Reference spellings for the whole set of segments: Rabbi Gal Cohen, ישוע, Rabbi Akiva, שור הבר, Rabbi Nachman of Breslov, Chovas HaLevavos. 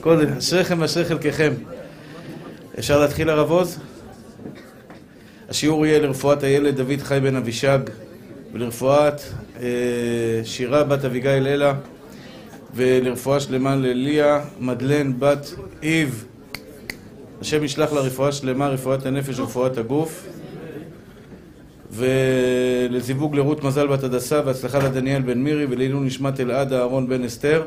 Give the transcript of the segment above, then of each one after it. קודם, אשריכם ואשרי חלקכם. אפשר להתחיל הרב עוז? השיעור יהיה לרפואת הילד דוד חי בן אבישג ולרפואת שירה בת אביגיל אלה ולרפואה שלמה לליה מדלן בת איב. השם ישלח לה רפואה שלמה, רפואת הנפש ורפואת הגוף, ולזיווג לרות מזל בת הדסה והצלחה לדניאל בן מירי ולעילוי נשמת אלעד אהרון בן אסתר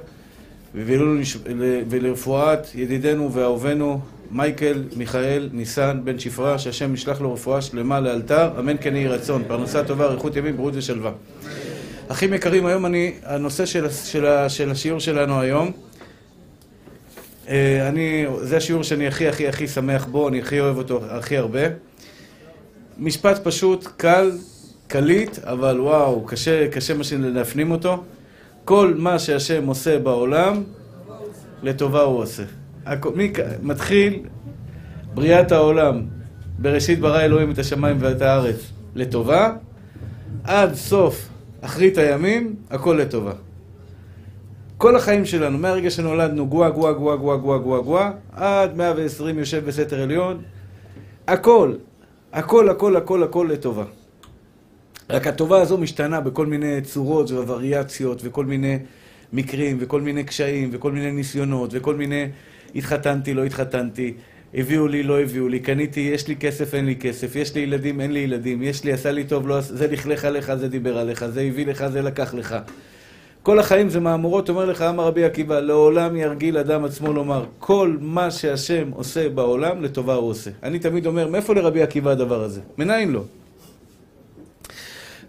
ולרפואת ידידנו ואהובנו מייקל מיכאל ניסן בן שפרה, שהשם ישלח לו רפואה שלמה לאלתר, אמן כן יהי רצון. פרנסה טובה, אריכות ימים, בריאות ושלווה. אחים יקרים, היום הנושא של השיעור שלנו היום, זה השיעור שאני הכי שמח בו, אני הכי אוהב אותו הכי הרבה. משפט פשוט, קליט, אבל וואו, קשה משהו להפנים אותו. כל מה שהשם עושה בעולם, לטובה הוא עושה. מתחיל בריאת העולם, בראשית ברא אלוהים את השמיים ואת הארץ, לטובה, עד סוף אחרית הימים, הכל לטובה. כל החיים שלנו, מהרגע שנולדנו, גועה, עד 120 יושב בסתר עליון, הכל לטובה. רק הטובה הזו משתנה בכל מיני צורות ווריאציות וכל מיני מקרים וכל מיני קשיים וכל מיני ניסיונות וכל מיני התחתנתי, לא התחתנתי, הביאו לי, לא הביאו לי, קניתי, יש לי כסף, אין לי כסף, יש לי ילדים, אין לי ילדים, יש לי, עשה לי טוב, לא עשה, זה לכלך עליך, זה דיבר עליך, זה הביא לך, זה לקח לך. כל החיים זה מאמורות, אומר לך, אמר רבי עקיבא, לעולם ירגיל אדם עצמו לומר, כל מה שהשם עושה בעולם, לטובה הוא עושה. אני תמיד אומר, מאיפה לרבי עקיבא הדבר הזה? מניין לו?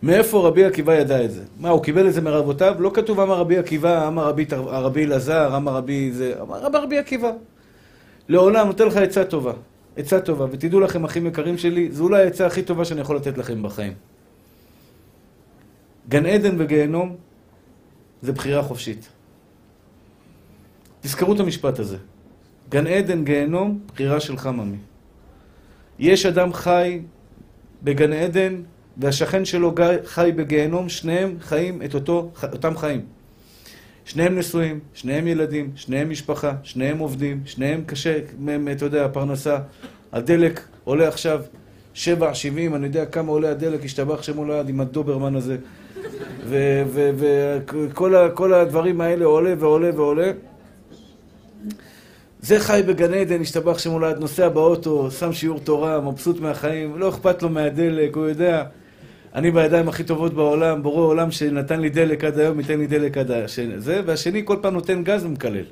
מאיפה רבי עקיבא ידע את זה? מה, הוא קיבל את זה מרבותיו? לא כתוב אמר רבי עקיבא, אמר רבי לזר, אמר רבי זה, אמר רבי עקיבא. לעולם, נותן לך עצה טובה. עצה טובה, ותדעו לכם, אחים יקרים שלי, זו אולי העצה הכי טובה שאני יכול לתת לכם בחיים. גן עדן וגיהנום, זה בחירה חופשית. תזכרו את המשפט הזה. גן עדן, גיהנום, בחירה שלך ממי. יש אדם חי בגן עדן, והשכן שלו חי בגיהנום, שניהם חיים את אותם חיים. שניהם נשואים, שניהם ילדים, שניהם משפחה, שניהם עובדים, שניהם קשה, אתה יודע, פרנסה. הדלק עולה עכשיו 7.70, אני יודע כמה עולה הדלק, השתבח שמולד עם הדוברמן הזה. וכל הדברים האלה עולה ועולה ועולה. זה חי בגן עדן, השתבח שמולד, נוסע באוטו, שם שיעור תורה, מבסוט מהחיים, לא אכפת לו מהדלק, הוא יודע. אני בידיים הכי טובות בעולם, בורא עולם שנתן לי דלק עד היום, ייתן לי דלק עד זה, והשני כל פעם נותן גז ומקלל.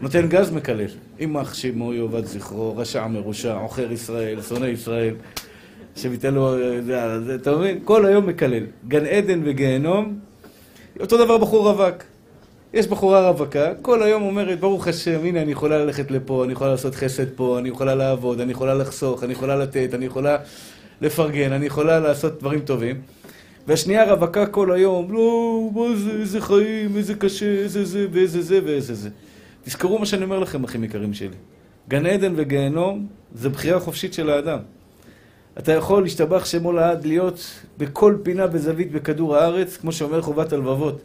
נותן גז מקלל. יימח שמו יאבד זכרו, רשע מרושע, עוכר ישראל, שונא ישראל, שביטל לו, אתה מבין? כל היום מקלל. גן עדן וגיהנום, אותו דבר בחור רווק. יש בחורה רווקה, כל היום אומרת, ברוך השם, הנה אני יכולה ללכת לפה, אני יכולה לעשות חסד פה, אני יכולה לעבוד, אני יכולה לחסוך, אני יכולה לתת, אני יכולה לפרגן, אני יכולה לעשות דברים טובים. והשנייה רווקה כל היום, לא, מה זה, איזה חיים, איזה קשה, איזה זה, ואיזה זה, ואיזה זה. תזכרו מה שאני אומר לכם, אחים יקרים שלי. גן עדן וגיהנום, זה בחירה חופשית של האדם. אתה יכול להשתבח שמו לעד להיות בכל פינה וזווית בכדור הארץ, כמו שאומר חובת הלבבות.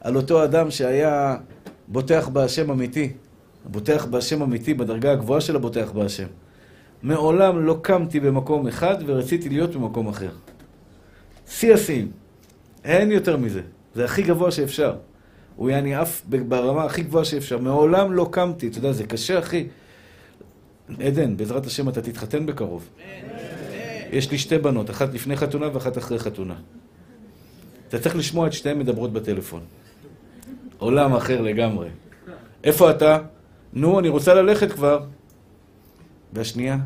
על אותו אדם שהיה בוטח בהשם אמיתי, בוטח בהשם אמיתי בדרגה הגבוהה של הבוטח בהשם. מעולם לא קמתי במקום אחד ורציתי להיות במקום אחר. שיא השיאים, אין יותר מזה, זה הכי גבוה שאפשר. הוא יעני אף ברמה הכי גבוהה שאפשר, מעולם לא קמתי, אתה יודע, זה קשה אחי. עדן, בעזרת השם אתה תתחתן בקרוב. יש לי שתי בנות, אחת לפני חתונה ואחת אחרי חתונה. אתה צריך לשמוע את שתיהן מדברות בטלפון. עולם אחר לגמרי. איפה אתה? נו, אני רוצה ללכת כבר. והשנייה,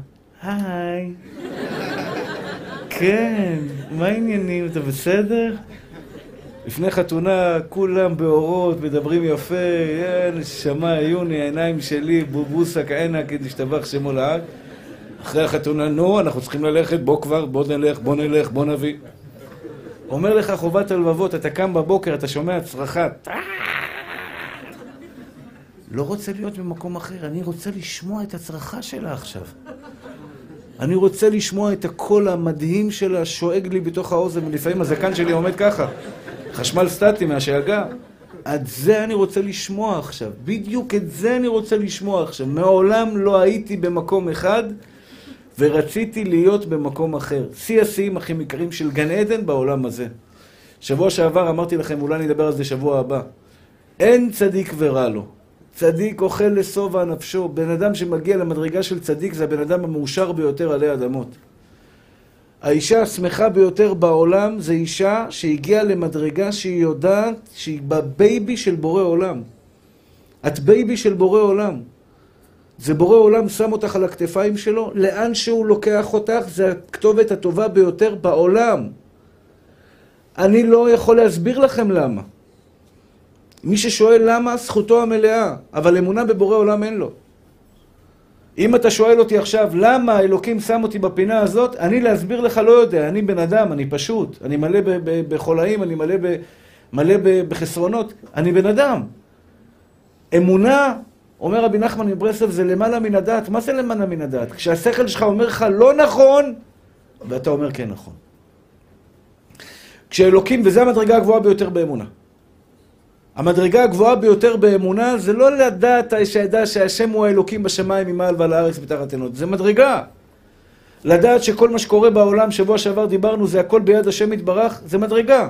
היי. כן, מה העניינים? אתה בסדר? לפני חתונה, כולם באורות, מדברים יפה, נשמה, עיוני, העיניים שלי, בובוסה, כענה, כדשתבח שמו לעד. אחרי החתונה, נו, אנחנו צריכים ללכת, בוא כבר, בוא נלך, בוא נביא. אומר לך חובת הלבבות, אתה קם בבוקר, אתה שומע צרחה. לא רוצה להיות במקום אחר, אני רוצה לשמוע את הצרחה שלה עכשיו. אני רוצה לשמוע את הקול המדהים שלה שואג לי בתוך האוזן, ולפעמים הזקן שלי עומד ככה. חשמל סטטי מהשאגה. את זה אני רוצה לשמוע עכשיו, בדיוק את זה אני רוצה לשמוע עכשיו. מעולם לא הייתי במקום אחד ורציתי להיות במקום אחר. שיא השיאים הכי מקרים של גן עדן בעולם הזה. שבוע שעבר אמרתי לכם, אולי נדבר על זה שבוע הבא. אין צדיק ורע לו. צדיק אוכל לסובע נפשו. בן אדם שמגיע למדרגה של צדיק זה הבן אדם המאושר ביותר עלי אדמות. האישה השמחה ביותר בעולם זה אישה שהגיעה למדרגה שהיא יודעת שהיא בבייבי של בורא עולם. את בייבי של בורא עולם. זה בורא עולם שם אותך על הכתפיים שלו, לאן שהוא לוקח אותך זה הכתובת הטובה ביותר בעולם. אני לא יכול להסביר לכם למה. מי ששואל למה, זכותו המלאה, אבל אמונה בבורא עולם אין לו. אם אתה שואל אותי עכשיו, למה אלוקים שם אותי בפינה הזאת, אני להסביר לך לא יודע, אני בן אדם, אני פשוט, אני מלא בחולאים, אני מלא בחסרונות, אני בן אדם. אמונה, אומר רבי נחמן מברסלב, זה למעלה מן הדעת. מה זה למעלה מן הדעת? כשהשכל שלך אומר לך לא נכון, ואתה אומר כן נכון. כשאלוקים, וזו המדרגה הגבוהה ביותר באמונה. המדרגה הגבוהה ביותר באמונה זה לא לדעת שהידע שהשם הוא האלוקים בשמיים ממעל ועל הארץ מתחת עינו. זה מדרגה. לדעת שכל מה שקורה בעולם, שבוע שעבר דיברנו, זה הכל ביד השם יתברך, זה מדרגה.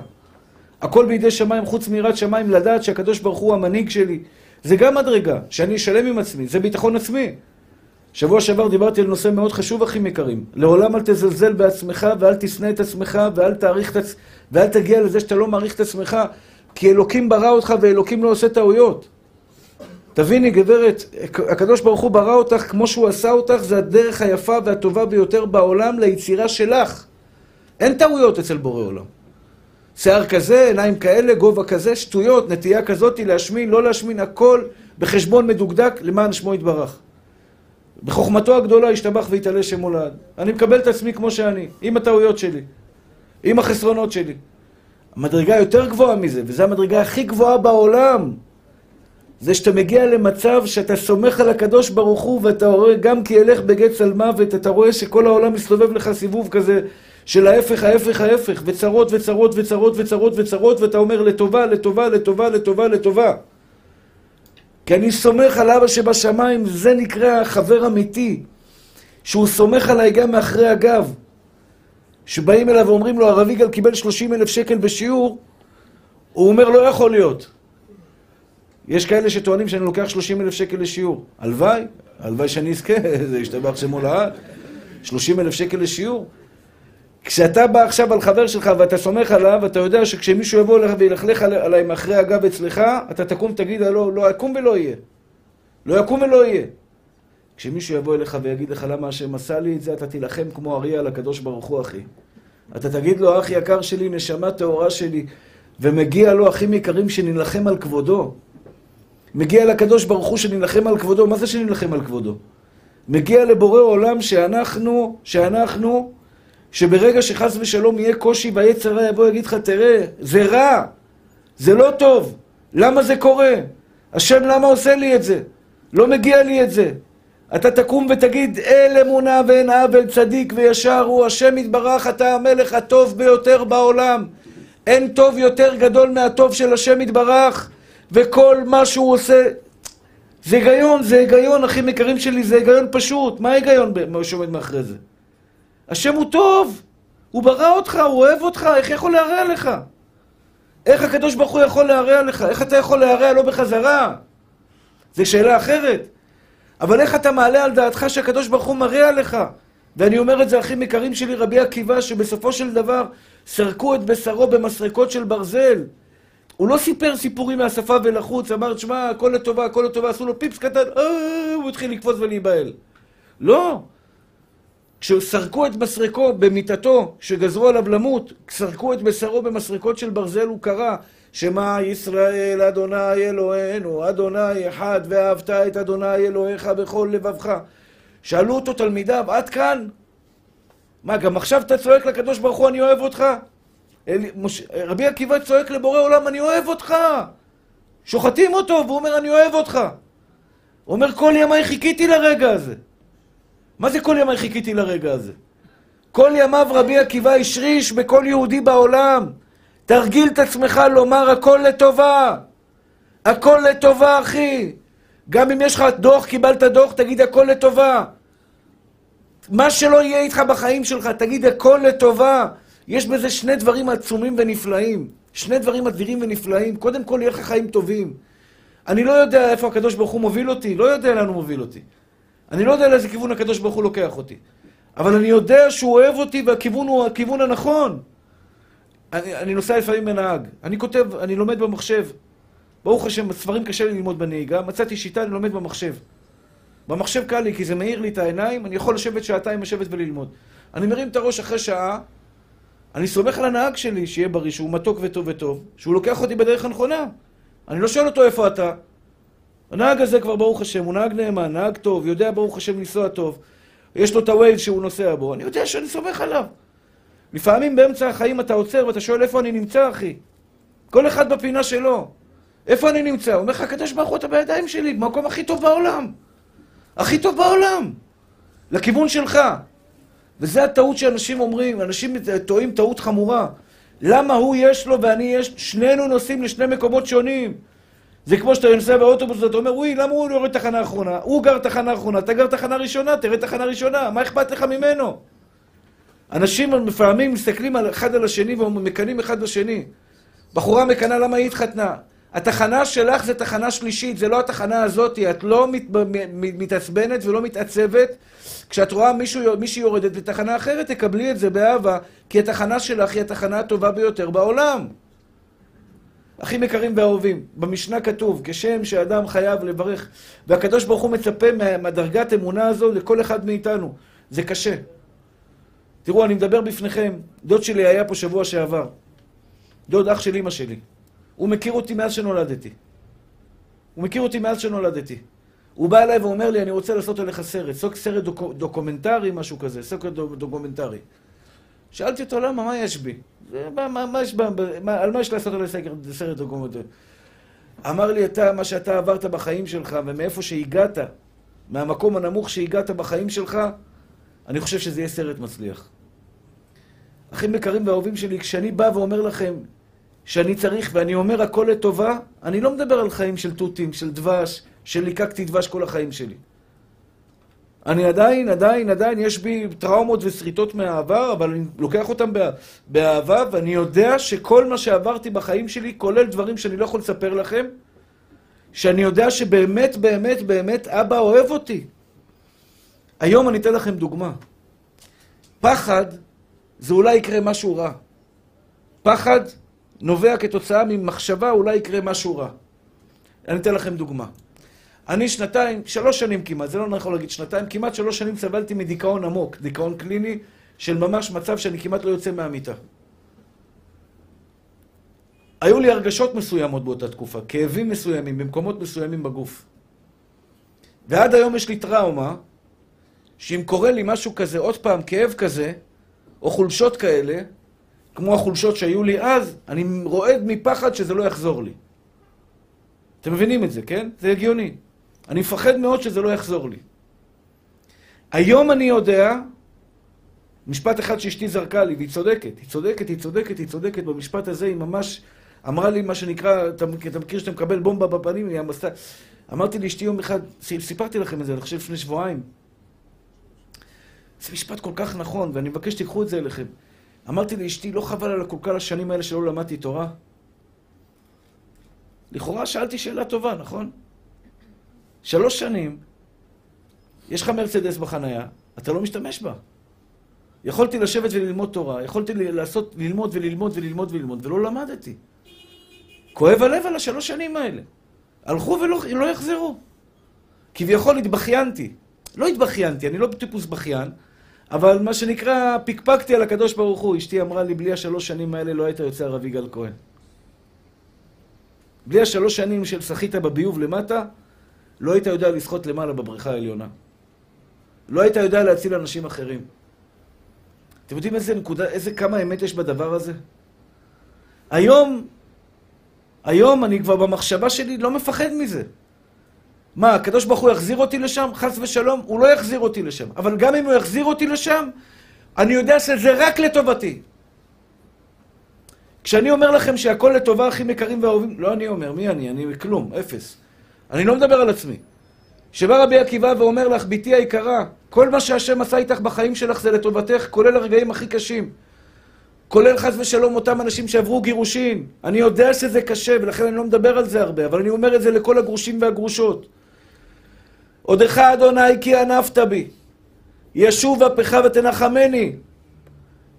הכל בידי שמיים, חוץ מיראת שמיים, לדעת שהקדוש ברוך הוא המנהיג שלי. זה גם מדרגה, שאני אשלם עם עצמי, זה ביטחון עצמי. שבוע שעבר דיברתי על נושא מאוד חשוב, אחים יקרים. לעולם אל תזלזל בעצמך ואל תשנא את עצמך ואל תגיע לזה שאתה לא מעריך את עצמך. כי אלוקים ברא אותך ואלוקים לא עושה טעויות. תביני גברת, הקדוש ברוך הוא ברא אותך כמו שהוא עשה אותך, זה הדרך היפה והטובה ביותר בעולם ליצירה שלך. אין טעויות אצל בורא עולם. שיער כזה, עיניים כאלה, גובה כזה, שטויות, נטייה כזאת, להשמין, לא להשמין, הכל בחשבון מדוקדק למען שמו יתברך. בחוכמתו הגדולה ישתבח ויתעלה שמו לעד. אני מקבל את עצמי כמו שאני, עם הטעויות שלי, עם החסרונות שלי. המדרגה יותר גבוהה מזה, וזו המדרגה הכי גבוהה בעולם. זה שאתה מגיע למצב שאתה סומך על הקדוש ברוך הוא, ואתה רואה גם כי ילך בגץ על מוות, אתה רואה שכל העולם מסתובב לך סיבוב כזה, של ההפך, ההפך, ההפך, וצרות, וצרות, וצרות, וצרות, וצרות, ואתה אומר לטובה, לטובה, לטובה, לטובה, לטובה. כי אני סומך על אבא שבשמיים, זה נקרא חבר אמיתי, שהוא סומך עליי גם מאחרי הגב. שבאים אליו ואומרים לו, הרב יגאל קיבל 30,000 שקל בשיעור, הוא אומר, לא יכול להיות. יש כאלה שטוענים שאני לוקח 30,000 שקל לשיעור. הלוואי, הלוואי שאני אזכה, זה ישתבח שמו לעד. 30,000 שקל לשיעור. כשאתה בא עכשיו על חבר שלך ואתה סומך עליו, אתה יודע שכשמישהו יבוא אליך וילכלך עליי מאחרי הגב אצלך, אתה תקום, תגיד, לא יקום ולא יהיה. לא יקום ולא יהיה. כשמישהו יבוא אליך ויגיד לך למה השם עשה לי את זה, אתה תילחם כמו אריה על הקדוש ברוך הוא, אחי. אתה תגיד לו, אח יקר שלי, נשמה טהורה שלי, ומגיע לו אחים יקרים שנלחם על כבודו. מגיע לקדוש ברוך הוא שנלחם על כבודו. מה זה שנלחם על כבודו? מגיע לבורא עולם שברגע שחס ושלום יהיה קושי והיצר הרע יבוא יגיד לך, תראה, זה רע, זה לא טוב, למה זה קורה? השם למה עושה לי את זה? לא מגיע לי את זה. אתה תקום ותגיד, אל אמונה ואין עוול, צדיק וישר הוא, השם יתברך, אתה המלך הטוב ביותר בעולם. אין טוב יותר גדול מהטוב של השם יתברך, וכל מה שהוא עושה, זה היגיון, אחים יקרים שלי, זה היגיון פשוט. מה ההיגיון שעומד מאחרי זה? השם הוא טוב, הוא ברא אותך, הוא אוהב אותך, איך יכול להרע לך? איך הקדוש ברוך הוא יכול להרע לך? איך אתה יכול להרע לו בחזרה? זו שאלה אחרת. אבל איך אתה מעלה על דעתך שהקדוש ברוך הוא מראה לך? ואני אומר את זה אחים יקרים שלי, רבי עקיבא, שבסופו של דבר סרקו את בשרו במסרקות של ברזל. הוא לא סיפר סיפורים מהשפה ולחוץ, אמר, שמע, הכל לטובה, הכל לטובה, עשו לו פיפס קטן, הוא התחיל לקפוץ ולהיבהל. לא. כשסרקו את מסרקו במיטתו, כשגזרו עליו למות, סרקו את בשרו במסרקות של ברזל, הוא קרא, שמה ישראל אדוני אלוהינו, אדוני אחד, ואהבת את אדוני אלוהיך בכל לבבך. שאלו אותו תלמידיו, עד כאן? מה, גם עכשיו אתה צועק לקדוש ברוך הוא, אני אוהב אותך? רבי עקיבא צועק לבורא עולם, אני אוהב אותך! שוחטים אותו, והוא אומר, אני אוהב אותך. הוא אומר, כל ימי חיכיתי לרגע הזה. מה זה כל ימי חיכיתי לרגע הזה? כל ימיו רבי עקיבא השריש בכל יהודי בעולם. תרגיל את עצמך לומר הכל לטובה. הכל לטובה, אחי. גם אם יש לך דוח, קיבלת דוח, תגיד הכל לטובה. מה שלא יהיה איתך בחיים שלך, תגיד הכל לטובה. יש בזה שני דברים עצומים ונפלאים. שני דברים אדירים ונפלאים. קודם כל, יהיה לך חיים טובים. אני לא יודע איפה הקדוש ברוך הוא מוביל אותי, לא יודע לאן הוא מוביל אותי. אני לא יודע לאיזה כיוון הקדוש ברוך הוא לוקח אותי. אבל אני יודע שהוא אוהב אותי והכיוון הוא הכיוון הנכון. אני נוסע לפעמים בנהג. אני כותב, אני לומד במחשב. ברוך השם, ספרים קשה לי ללמוד בנהיגה. מצאתי שיטה, אני לומד במחשב. במחשב קל לי, כי זה מאיר לי את העיניים, אני יכול לשבת שעתיים, לשבת וללמוד. אני מרים את הראש אחרי שעה, אני סומך על הנהג שלי שיהיה בריא, שהוא מתוק וטוב וטוב, שהוא לוקח אותי בדרך הנכונה. אני לא שואל אותו איפה אתה. הנהג הזה כבר ברוך השם, הוא נהג נאמן, נהג טוב, יודע ברוך השם לנסוע טוב. יש לו את הווייז שהוא נוסע בו, אני יודע שאני סומך עליו. לפעמים באמצע החיים אתה עוצר ואתה שואל איפה אני נמצא, אחי. כל אחד בפינה שלו. איפה אני נמצא? הוא אומר לך, הקדוש ברוך הוא, אתה בידיים שלי, במקום הכי טוב בעולם. הכי טוב בעולם. לכיוון שלך. וזה הטעות שאנשים אומרים, אנשים טועים טעות חמורה. למה הוא יש לו ואני יש? שנינו נוסעים לשני מקומות שונים. זה כמו שאתה נוסע באוטובוס ואתה אומר, אוי, למה הוא יורד תחנה אחרונה? הוא גר תחנה אחרונה, אתה גר תחנה ראשונה, תראה תחנה ראשונה, מה אכפת לך ממנו? אנשים לפעמים מסתכלים אחד על השני ומקנים אחד בשני. בחורה מקנה למה היא התחתנה. התחנה שלך זה תחנה שלישית, זה לא התחנה הזאת, את לא מתעצבנת ולא מתעצבת. כשאת רואה מישהו יורדת לתחנה אחרת, תקבלי את זה באהבה, כי התחנה שלך היא התחנה הטובה ביותר בעולם. אחים יקרים ואהובים, במשנה כתוב, כשם שאדם חייב לברך, והקדוש ברוך הוא מצפה מהדרגת אמונה הזו לכל אחד מאיתנו. זה קשה. תראו, אני מדבר בפניכם, דוד שלי היה פה שבוע שעבר. דוד אח של אמא שלי. הוא מכיר אותי מאז שנולדתי. הוא בא אליי ואומר לי, אני רוצה לעשות עליך סרט, סרט דוקומנטרי, משהו כזה, סרט דוקומנטרי. שאלתי אותו, למה, מה יש בי? על מה יש לעשות עליי סרט דוקומנטרי? אמר לי, אתה, מה שאתה עברת בחיים שלך, ומאיפה שהגעת, מהמקום הנמוך שהגעת בחיים שלך, אני חושב שזה יהיה סרט מצליח. אחים יקרים ואהובים שלי, כשאני בא ואומר לכם, שאני צריך, ואני אומר הכל לטובה, אני לא מדבר על חיים של תותים, של דבש, שליקקתי דבש כל החיים שלי. אני עדיין, יש בי טראומות וסריטות מהעבר, אבל אני לוקח אותם באהבה, ואני יודע שכל מה שעברתי בחיים שלי, כולל דברים שאני לא יכול לספר לכם, שאני יודע שבאמת, באמת, באמת, אבא אוהב אותי. היום אני אתן לכם דוגמה. פחד, זה אולי יקרה משהו רע. פחד, נובע כתוצאה ממחשבה, אולי יקרה משהו רע. אני אתן לכם דוגמה. אני שלוש שנים כמעט, זה לא נכון להגיד שנתיים, כמעט 3 שנים סבלתי מדיכאון עמוק, דיכאון קליני, של ממש מצב שאני כמעט לא יוצא מהמיטה. היו לי הרגשות מסוימות באותה תקופה, כאבים מסוימים, במקומות מסוימים בגוף. ועד היום יש לי טראומה, שאם קורה לי משהו כזה, עוד פעם כאב כזה, או חולשות כאלה, כמו החולשות שהיו לי אז, אני רועד מפחד שזה לא יחזור לי. אתם מבינים את זה, כן? זה הגיוני. אני מפחד מאוד שזה לא יחזור לי. היום אני יודע, משפט אחד שאשתי זרקה לי, והיא צודקת, היא צודקת במשפט הזה, היא ממש אמרה לי מה שנקרא, אתה מכיר שאתה מקבל בומבה בפנים, היא עמסה. אמרתי לאשתי יום אחד, סיפרתי לכם את זה, אני חושב לפני שבועיים. זה משפט כל כך נכון, ואני מבקש שתיקחו את זה אליכם. אמרתי לאשתי, לא חבל על כל השנים האלה שלא למדתי תורה? לכאורה שאלתי שאלה טובה, נכון? 3 שנים, יש לך מרצדס בחנייה, אתה לא משתמש בה. יכולתי לשבת וללמוד תורה, יכולתי ללמוד, ולא למדתי. כואב הלב על 3 שנים האלה. הלכו ולא יחזרו. כביכול התבכיינתי. לא התבכיינתי, אני לא טיפוס בכיין, אבל מה שנקרא, פקפקתי על הקדוש ברוך הוא. אשתי אמרה לי, בלי 3 שנים האלה לא היית יוצא הרבי גל כהן. בלי 3 שנים של שחית בביוב למטה, לא היית יודע לשחות למעלה בבריכה העליונה. לא היית יודע להציל אנשים אחרים. אתם יודעים איזה נקודה, כמה אמת יש בדבר הזה? היום אני כבר במחשבה שלי לא מפחד מזה. מה, הקדוש ברוך הוא יחזיר אותי לשם? חס ושלום, הוא לא יחזיר אותי לשם. אבל גם אם הוא יחזיר אותי לשם, אני יודע שזה רק לטובתי. כשאני אומר לכם שהכל לטובה, אחים יקרים ואהובים, לא אני אומר, מי אני? אני כלום, אפס. אני לא מדבר על עצמי. שבא רבי עקיבא ואומר לך, ביתי היקרה, כל מה שהשם עשה איתך בחיים שלך זה לטובתך, כולל הרגעים הכי קשים. כולל חס ושלום אותם אנשים שעברו גירושין. אני יודע שזה קשה, ולכן אני לא מדבר על זה הרבה, אבל אני אומר את זה לכל הגרושים והגרושות. עודך אדוני כי ענפת בי, ישוב אפך ותנחמני.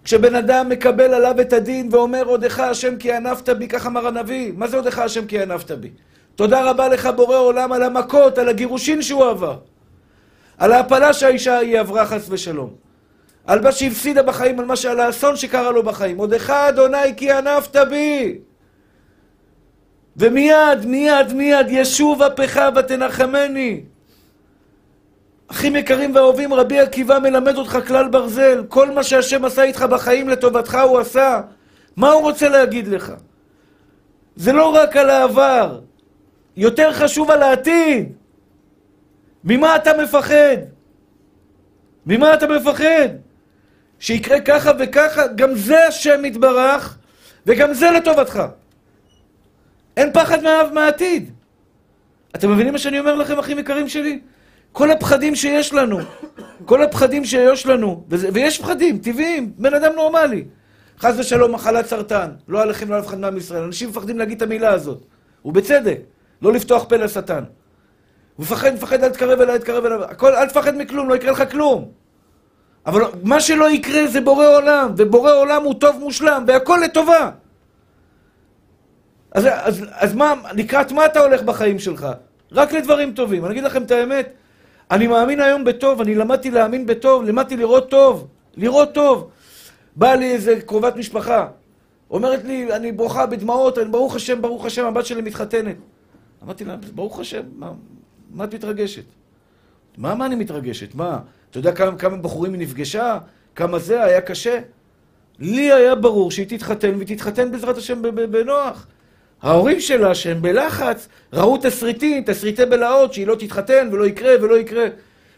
כשבן אדם מקבל עליו את הדין ואומר עודך השם כי ענפת בי, כך אמר הנביא. מה זה עודך השם כי ענפת בי? תודה רבה לך בורא עולם על המכות, על הגירושין שהוא עבר, על ההפלה שהאישה היא עברה חס ושלום, על מה שהפסידה בחיים, על מה שעל האסון שקרה לו בחיים. עודך אדוני כי ענפת בי, ומיד מיד מיד ישוב אפך ותנחמני. אחים יקרים ואהובים, רבי עקיבא מלמד אותך כלל ברזל, כל מה שהשם עשה איתך בחיים לטובתך הוא עשה. מה הוא רוצה להגיד לך? זה לא רק על העבר, יותר חשוב על העתיד. ממה אתה מפחד? ממה אתה מפחד? שיקרה ככה וככה, גם זה השם יתברך, וגם זה לטובתך. אין פחד מהעתיד. אתם מבינים מה שאני אומר לכם, אחים יקרים שלי? כל הפחדים שיש לנו, כל הפחדים שיש לנו, ויש פחדים טבעיים, בן אדם נורמלי. חס ושלום, מחלת סרטן, לא עליכם, לא על פחד מעם ישראל. אנשים מפחדים להגיד את המילה הזאת, ובצדק, לא לפתוח פה לשטן. הוא מפחד, אל תקרב אליי, תקרב אליי, הכל, אל תפחד מכלום, לא יקרה לך כלום. אבל מה שלא יקרה זה בורא עולם, ובורא עולם הוא טוב מושלם, והכל לטובה. אז מה, לקראת מה אתה הולך בחיים שלך? רק לדברים טובים. אני אגיד לכם את האמת, אני מאמין היום בטוב, אני למדתי להאמין בטוב, למדתי לראות טוב, לראות טוב. באה לי איזה קרובת משפחה, אומרת לי, אני ברוכה בדמעות, אני ברוך השם, הבת שלי מתחתנת. אמרתי לה, ברוך השם, מה את מתרגשת? מה אני מתרגשת? מה? אתה יודע כמה בחורים היא נפגשה? כמה זה היה קשה? לי היה ברור שהיא תתחתן, והיא תתחתן בעזרת השם בנוח. ההורים שלה, שהם בלחץ, ראו תסריטי בלהות, שהיא לא תתחתן ולא יקרה ולא יקרה.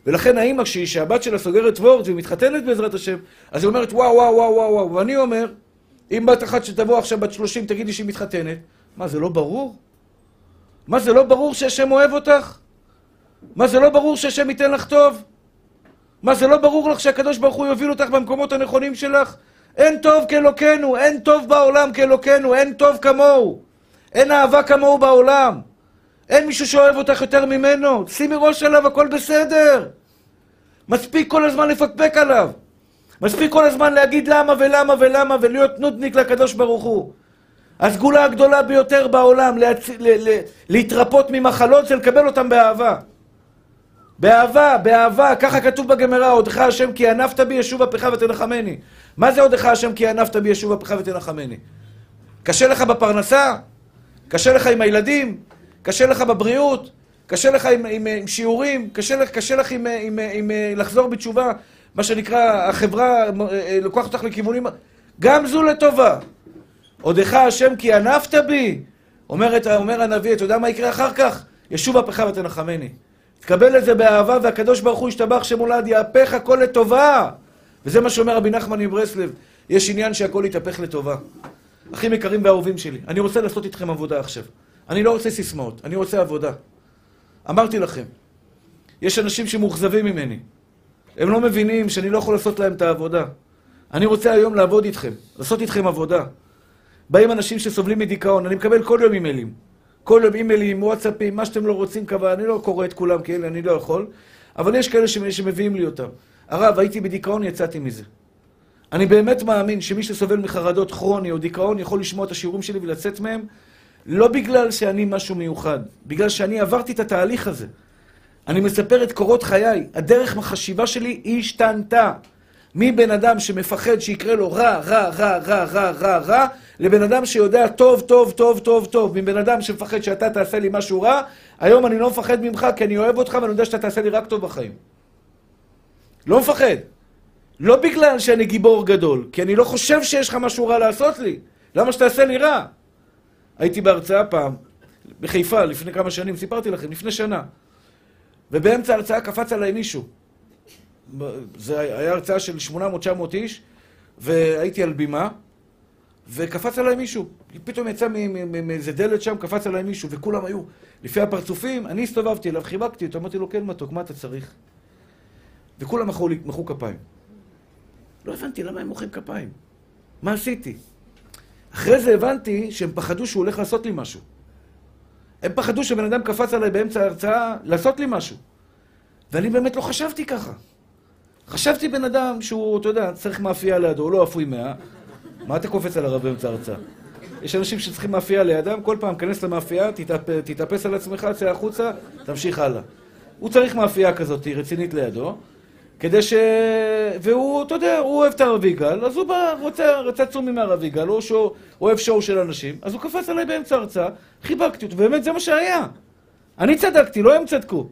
ולכן האמא, כשהבת שלה סוגרת וורט והיא מתחתנת בעזרת השם, אז היא אומרת וואו וואו וואו וואו. ואני אומר, אם בת אחת שתבוא עכשיו בת 30 תגיד לי שהיא מתחתנת, מה זה לא ברור? מה זה לא ברור שהשם אוהב אותך? מה זה לא ברור שהשם ייתן לך טוב? מה זה לא ברור לך שהקדוש ברוך הוא יוביל אותך במקומות הנכונים שלך? אין טוב כאלוקנו, אין טוב בעולם כאלוקנו, אין טוב כמוהו. אין אהבה כמוהו בעולם. אין מישהו שאוהב אותך יותר ממנו. שימי ראש עליו, הכל בסדר. מספיק כל הזמן לפקפק עליו. מספיק כל הזמן להגיד למה ולמה ולמה, ולהיות נודניק לקדוש ברוך הוא. הסגולה הגדולה ביותר בעולם, להתרפות ממחלות, זה לקבל אותם באהבה. באהבה, באהבה, ככה כתוב בגמרא, עודך השם כי ענפת בי ישוב אפך ותנחמני. מה זה עודך השם כי ענפת בי ישוב אפך ותנחמני? קשה לך בפרנסה? קשה לך עם הילדים? קשה לך בבריאות? קשה לך עם שיעורים? קשה לך עם לחזור בתשובה? מה שנקרא, החברה לוקח אותך לכיוונים, גם זו לטובה. עודך השם כי ענפת בי, אומר הנביא, אתה יודע מה יקרה אחר כך? ישוב אפך ותנחמני. תקבל את זה באהבה, והקדוש ברוך הוא ישתבח שמולד, יהפך הכל לטובה. וזה מה שאומר רבי נחמן מברסלב ברסלב, יש עניין שהכל יתהפך לטובה. אחים יקרים ואהובים שלי, אני רוצה לעשות איתכם עבודה עכשיו. אני לא רוצה סיסמאות, אני רוצה עבודה. אמרתי לכם, יש אנשים שמאוכזבים ממני. הם לא מבינים שאני לא יכול לעשות להם את העבודה. אני רוצה היום לעבוד איתכם, לעשות איתכם עבודה. באים אנשים שסובלים מדיכאון, אני מקבל כל יום אימיילים. כל יום אימיילים, וואטסאפים, מה שאתם לא רוצים, כבר אני לא קורא את כולם, כי אני לא יכול. אבל יש כאלה שמביאים לי אותם. הרב, הייתי בדיכאון, יצאתי מזה. אני באמת מאמין שמי שסובל מחרדות כרוני או דיכאון יכול לשמוע את השיעורים שלי ולצאת מהם, לא בגלל שאני משהו מיוחד, בגלל שאני עברתי את התהליך הזה. אני מספר את קורות חיי, הדרך החשיבה שלי השתנתה. מבן אדם שמפחד שיקרה לו רע, רע, רע, רע, רע, רע, רע, לבן אדם שיודע טוב, טוב, טוב, טוב, טוב. מבן אדם שמפחד שאתה תעשה לי משהו רע, היום אני לא מפחד ממך כי אני אוהב אותך ואני יודע שאתה תעשה לי רק טוב בחיים. לא מפחד. לא בגלל שאני גיבור גדול, כי אני לא חושב שיש לך משהו רע לעשות לי. למה שתעשה לי רע? הייתי בהרצאה פעם, בחיפה, לפני כמה שנים, סיפרתי לכם, לפני שנה. ובאמצע ההרצאה קפץ עליי מישהו. זה היה הרצאה של 800-900 איש, והייתי על בימה, וקפץ עליי מישהו, פתאום יצא מאיזה דלת שם, קפץ עליי מישהו, וכולם היו לפי הפרצופים, אני הסתובבתי אליו, חיבקתי אותו, אמרתי לו, כן מתוק, מה אתה צריך? וכולם מחאו כפיים. לא הבנתי למה הם מוחאים כפיים. מה עשיתי? אחרי זה הבנתי שהם פחדו שהוא הולך לעשות לי משהו. הם פחדו שבן אדם קפץ עליי באמצע ההרצאה לעשות לי משהו. ואני באמת לא חשבתי ככה. חשבתי בן אדם שהוא, אתה יודע, צריך מאפייה לידו, הוא לא אפוי 100. מה אתה קופץ על הרב באמצע ההרצאה? יש אנשים שצריכים מאפייה לידם, כל פעם כנס למאפייה, תתאפס על עצמך, צא החוצה, תמשיך הלאה. הוא צריך מאפייה כזאת, רצינית לידו, כדי ש... והוא, אתה יודע, הוא אוהב את הרבי גל, אז הוא בא, רצה צומי מהרבי גל, הוא אוהב שואו של אנשים, אז הוא קפץ עליי באמצע ההרצאה, חיבקתי אותו, באמת זה מה שהיה. אני צדקתי, לא הם צדקו.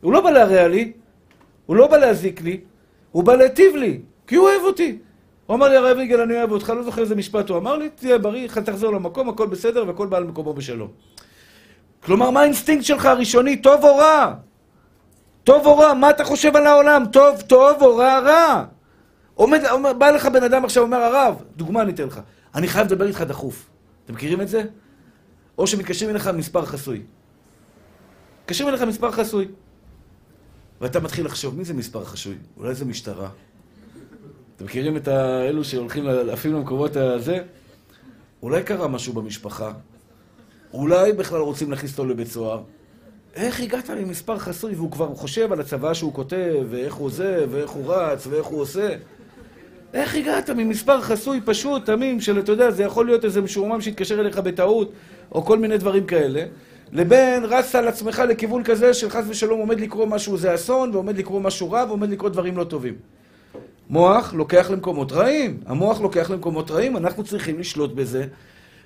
הוא לא בא להרע לי, הוא לא בא להזיק לי, הוא בא להטיב לי, כי הוא אוהב אותי. הוא אמר לי, הרבי גל, אני אוהב אותך, לא זוכר איזה משפט הוא אמר לי, תהיה בריא, תחזור למקום, הכל בסדר, והכל בעל מקומו בשלום. כלומר, מה האינסטינקט שלך הראשוני, טוב או רע? טוב או רע, מה אתה חושב על העולם? טוב, טוב או רע, רע. בא לך בן אדם עכשיו, אומר הרב, דוגמה אני אתן לך, אני חייב לדבר איתך דחוף. אתם מכירים את זה? או שמתקשרים אליך מספר חסוי. מתקשרים אליך מספר חסוי. ואתה מתחיל לחשוב, מי זה מספר חסוי? אולי זה משטרה. אתם מכירים את האלו שהולכים אפילו למקומות הזה? אולי קרה משהו במשפחה. אולי בכלל רוצים להכניס אותו לבית סוהר. איך הגעת לי מספר חסוי, והוא כבר חושב על הצבא שהוא כותב, ואיך הוא זה, ואיך הוא רץ, ואיך הוא עושה. איך הגעת ממספר חסוי פשוט, תמים, של, אתה יודע, זה יכול להיות איזה משורמם שהתקשר אליך בטעות, או כל מיני דברים כאלה, לבין רץ על עצמך לכיוון כזה של חס ושלום עומד לקרוא משהו, זה אסון, ועומד לקרוא משהו רע, ועומד לקרוא דברים לא טובים. מוח לוקח למקומות רעים. המוח לוקח למקומות רעים, אנחנו צריכים לשלוט בזה.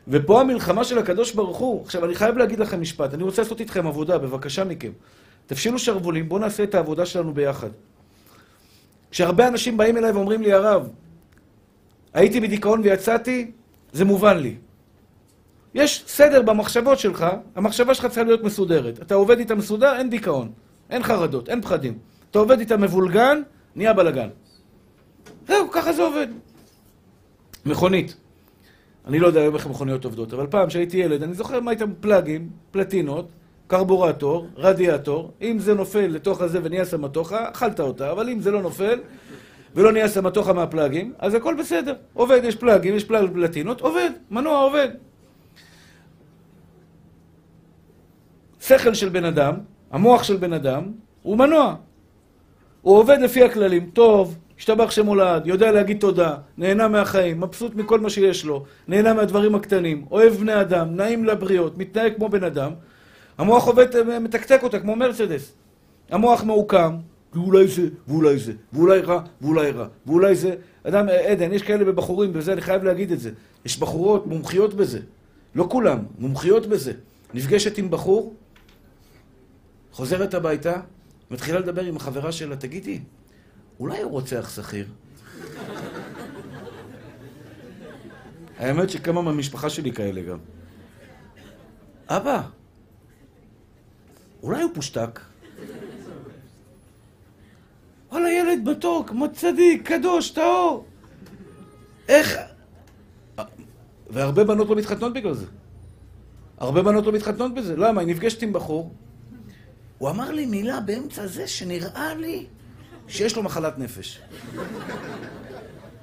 ופה המלחמה של הקדוש ברוך הוא. עכשיו, אני חייב להגיד לכם משפט, אני רוצה לעשות איתכם עבודה, בבקשה מכם. תפשילו שרוולים, בואו נעשה את העבודה שלנו ביחד. כשהרבה אנשים באים אליי ואומרים לי, הרב, הייתי בדיכאון ויצאתי, זה מובן לי. יש סדר במחשבות שלך, המחשבה שלך צריכה להיות מסודרת. אתה עובד איתה מסודר, אין דיכאון, אין חרדות, אין פחדים. אתה עובד איתה מבולגן, נהיה בלגן. זהו, ככה זה עובד. מכונית. אני לא יודע היום איך מכוניות עובדות, אבל פעם שהייתי ילד, אני זוכר מה הייתם פלאגים, פלטינות, קרבורטור, רדיאטור, אם זה נופל לתוך הזה ונהיה סמטוחה, אכלת אותה, אבל אם זה לא נופל ולא נהיה סמטוחה מהפלאגים, אז הכל בסדר. עובד, יש פלאגים, יש פלטינות, עובד, מנוע עובד. שכל של בן אדם, המוח של בן אדם, הוא מנוע. הוא עובד לפי הכללים, טוב, השתבח שמולד, יודע להגיד תודה, נהנה מהחיים, מבסוט מכל מה שיש לו, נהנה מהדברים הקטנים, אוהב בני אדם, נעים לבריות, מתנהג כמו בן אדם. המוח עובד, מתקתק אותה כמו מרצדס. המוח מעוקם, ואולי זה, ואולי זה, ואולי רע, ואולי רע, ואולי זה. אדם, עדן, יש כאלה בבחורים, בזה אני חייב להגיד את זה. יש בחורות מומחיות בזה. לא כולם, מומחיות בזה. נפגשת עם בחור, חוזרת הביתה, מתחילה לדבר עם החברה שלה, תגידי, אולי הוא רוצח שכיר. האמת שכמה מהמשפחה שלי כאלה גם. אבא, אולי הוא פושטק. וואלה, ילד מתוק, צדיק, קדוש, טהור. איך... והרבה בנות לא מתחתנות בגלל זה. הרבה בנות לא מתחתנות בזה. למה? היא נפגשת עם בחור. הוא אמר לי מילה באמצע זה שנראה לי שיש לו מחלת נפש.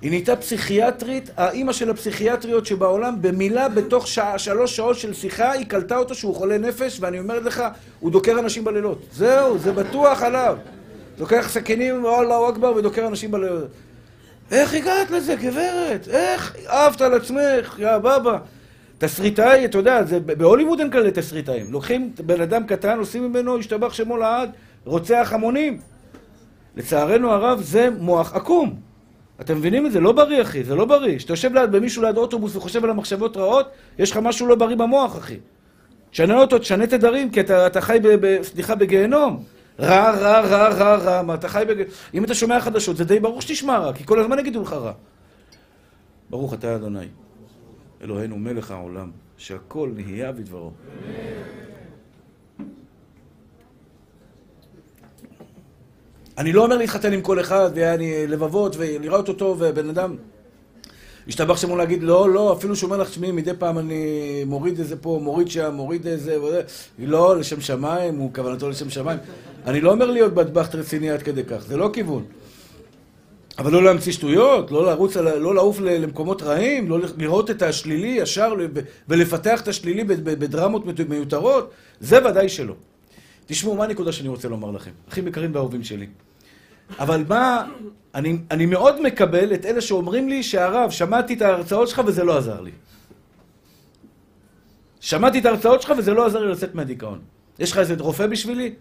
היא נהייתה פסיכיאטרית, האמא של הפסיכיאטריות שבעולם, במילה בתוך שלוש שעות של שיחה, היא קלטה אותו שהוא חולה נפש, ואני אומרת לך, הוא דוקר אנשים בלילות. זהו, זה בטוח עליו. לוקח סכינים, אללה אכבר, ודוקר אנשים בלילות. איך הגעת לזה, גברת? איך אהבת על עצמך, יא בבא? תסריטאי, אתה יודע, בהוליווד אין כאלה תסריטאים. לוקחים בן אדם קטן, עושים ממנו, השתבח שמו לעד, רוצח המונים. לצערנו הרב, זה מוח עקום. אתם מבינים את זה? לא בריא, אחי, זה לא בריא. כשאתה יושב ליד במישהו ליד אוטובוס וחושב על המחשבות רעות, יש לך משהו לא בריא במוח, אחי. תשנה אותו, תשנה תדרים, כי אתה חי, סליחה, בגיהנום. רע, רע, רע, רע, רע, מה, אתה חי בגיהנום. אם אתה שומע חדשות, זה די ברור שתשמע רע, כי כל הזמן יגידו לך רע. ברוך אתה אדוני, אלוהינו מלך העולם, שהכל נהיה בדברו. אני לא אומר להתחתן עם כל אחד, ואני לבבות, ולראות אותו, ובן אדם... השתבח שמו להגיד, לא, לא, אפילו שאומר לך, שמי, מדי פעם אני מוריד איזה פה, מוריד שם, מוריד איזה, לא, לשם שמיים, הוא כוונתו לשם שמיים. אני לא אומר להיות בטבחת רציני עד כדי כך, זה לא כיוון. אבל לא להמציא שטויות, לא לרוץ, לא לעוף למקומות רעים, לא לראות את השלילי ישר ולפתח את השלילי בדרמות מיותרות, זה ודאי שלא. תשמעו, מה הנקודה שאני רוצה לומר לכם, אחים יקרים ואהובים שלי. אבל מה, אני מאוד מקבל את אלה שאומרים לי שהרב, שמעתי את ההרצאות שלך וזה לא עזר לי. שמעתי את ההרצאות שלך וזה לא עזר לי לצאת מהדיכאון. יש לך איזה רופא בשבילי?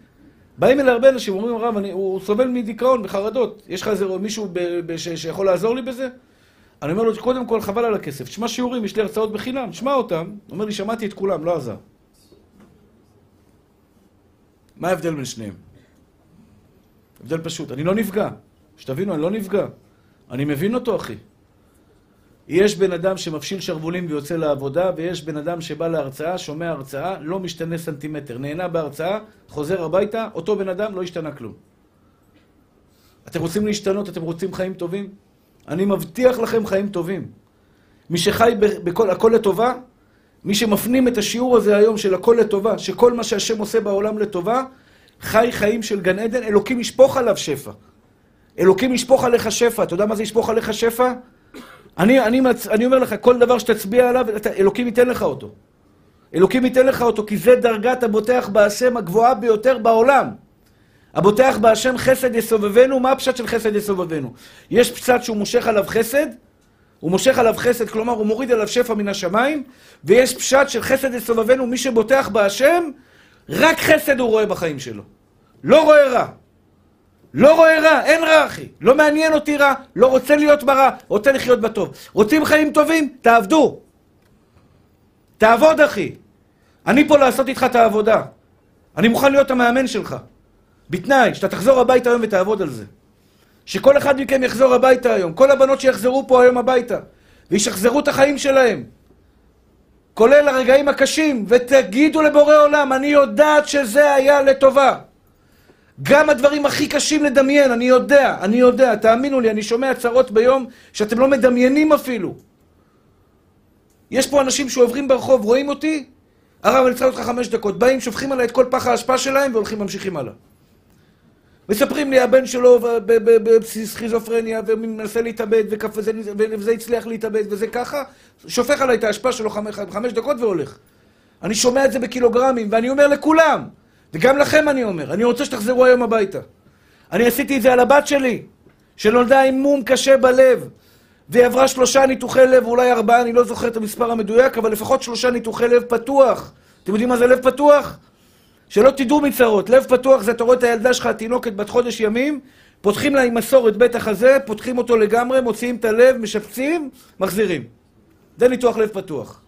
באים אל הרבה אנשים ואומרים, הרב, הוא סובל מדיכאון, בחרדות. יש לך איזה מישהו שיכול לעזור לי בזה? אני אומר לו, קודם כל חבל על הכסף. תשמע שיעורים, יש לי הרצאות בחינם, תשמע אותם. הוא אומר לי, שמעתי את כולם, לא עזר. מה ההבדל בין שניהם? הבדל פשוט, אני לא נפגע. שתבינו, אני לא נפגע. אני מבין אותו, אחי. יש בן אדם שמפשיל שרבולים ויוצא לעבודה, ויש בן אדם שבא להרצאה, שומע הרצאה, לא משתנה סנטימטר, נהנה בהרצאה, חוזר הביתה, אותו בן אדם לא השתנה כלום. אתם רוצים להשתנות? אתם רוצים חיים טובים? אני מבטיח לכם חיים טובים. מי שחי הכל לטובה, מי שמפנים את השיעור הזה היום של הכל לטובה, שכל מה שהשם עושה בעולם לטובה, חי חיים של גן עדן, אלוקים ישפוך עליו שפע. אלוקים ישפוך עליך שפע. אתה יודע מה זה ישפוך עליך שפע? אני אומר לך, כל דבר שתצביע עליו, אלוקים ייתן לך אותו. אלוקים ייתן לך אותו, כי זה דרגת הבוטח בהשם הגבוהה ביותר בעולם. הבוטח בהשם חסד יסובבנו, מה הפשט של חסד יסובבנו? יש פשט שהוא מושך עליו חסד, הוא מושך עליו חסד, כלומר הוא מוריד עליו שפע מן השמיים, ויש פשט של חסד יסובבנו, מי שבוטח בהשם, רק חסד הוא רואה בחיים שלו. לא רואה רע. לא רואה רע, אין רע אחי. לא מעניין אותי רע, לא רוצה להיות ברע, רוצה לחיות בטוב. רוצים חיים טובים? תעבדו. תעבוד אחי. אני פה לעשות איתך את העבודה. אני מוכן להיות המאמן שלך. בתנאי, שאתה תחזור הביתה היום ותעבוד על זה. שכל אחד מכם יחזור הביתה היום. כל הבנות שיחזרו פה היום הביתה. וישחזרו את החיים שלהם. כולל הרגעים הקשים, ותגידו לבורא עולם, אני יודעת שזה היה לטובה. גם הדברים הכי קשים לדמיין, אני יודע, תאמינו לי, אני שומע צרות ביום שאתם לא מדמיינים אפילו. יש פה אנשים שעוברים ברחוב, רואים אותי, הרב, אני צריך אותך 5 דקות, באים, שופכים עליי את כל פח ההשפעה שלהם והולכים, ממשיכים הלאה. מספרים לי, הבן שלו בסכיזופרניה ומנסה להתאבד וזה הצליח להתאבד וזה ככה, שופך עליי את ההשפעה שלו 5 דקות והולך. אני שומע את זה בקילוגרמים ואני אומר לכולם, וגם לכם אני אומר, אני רוצה שתחזרו היום הביתה. אני עשיתי את זה על הבת שלי, שנולדה עם מום קשה בלב, והיא עברה 3 ניתוחי לב, אולי 4, אני לא זוכר את המספר המדויק, אבל לפחות 3 ניתוחי לב פתוח. אתם יודעים מה זה לב פתוח? שלא תדעו מצרות, לב פתוח זה אתה רואה את הילדה שלך, התינוקת בת חודש ימים, פותחים לה עם מסור את בית החזה, פותחים אותו לגמרי, מוציאים את הלב, משפצים, מחזירים. זה ניתוח לב פתוח.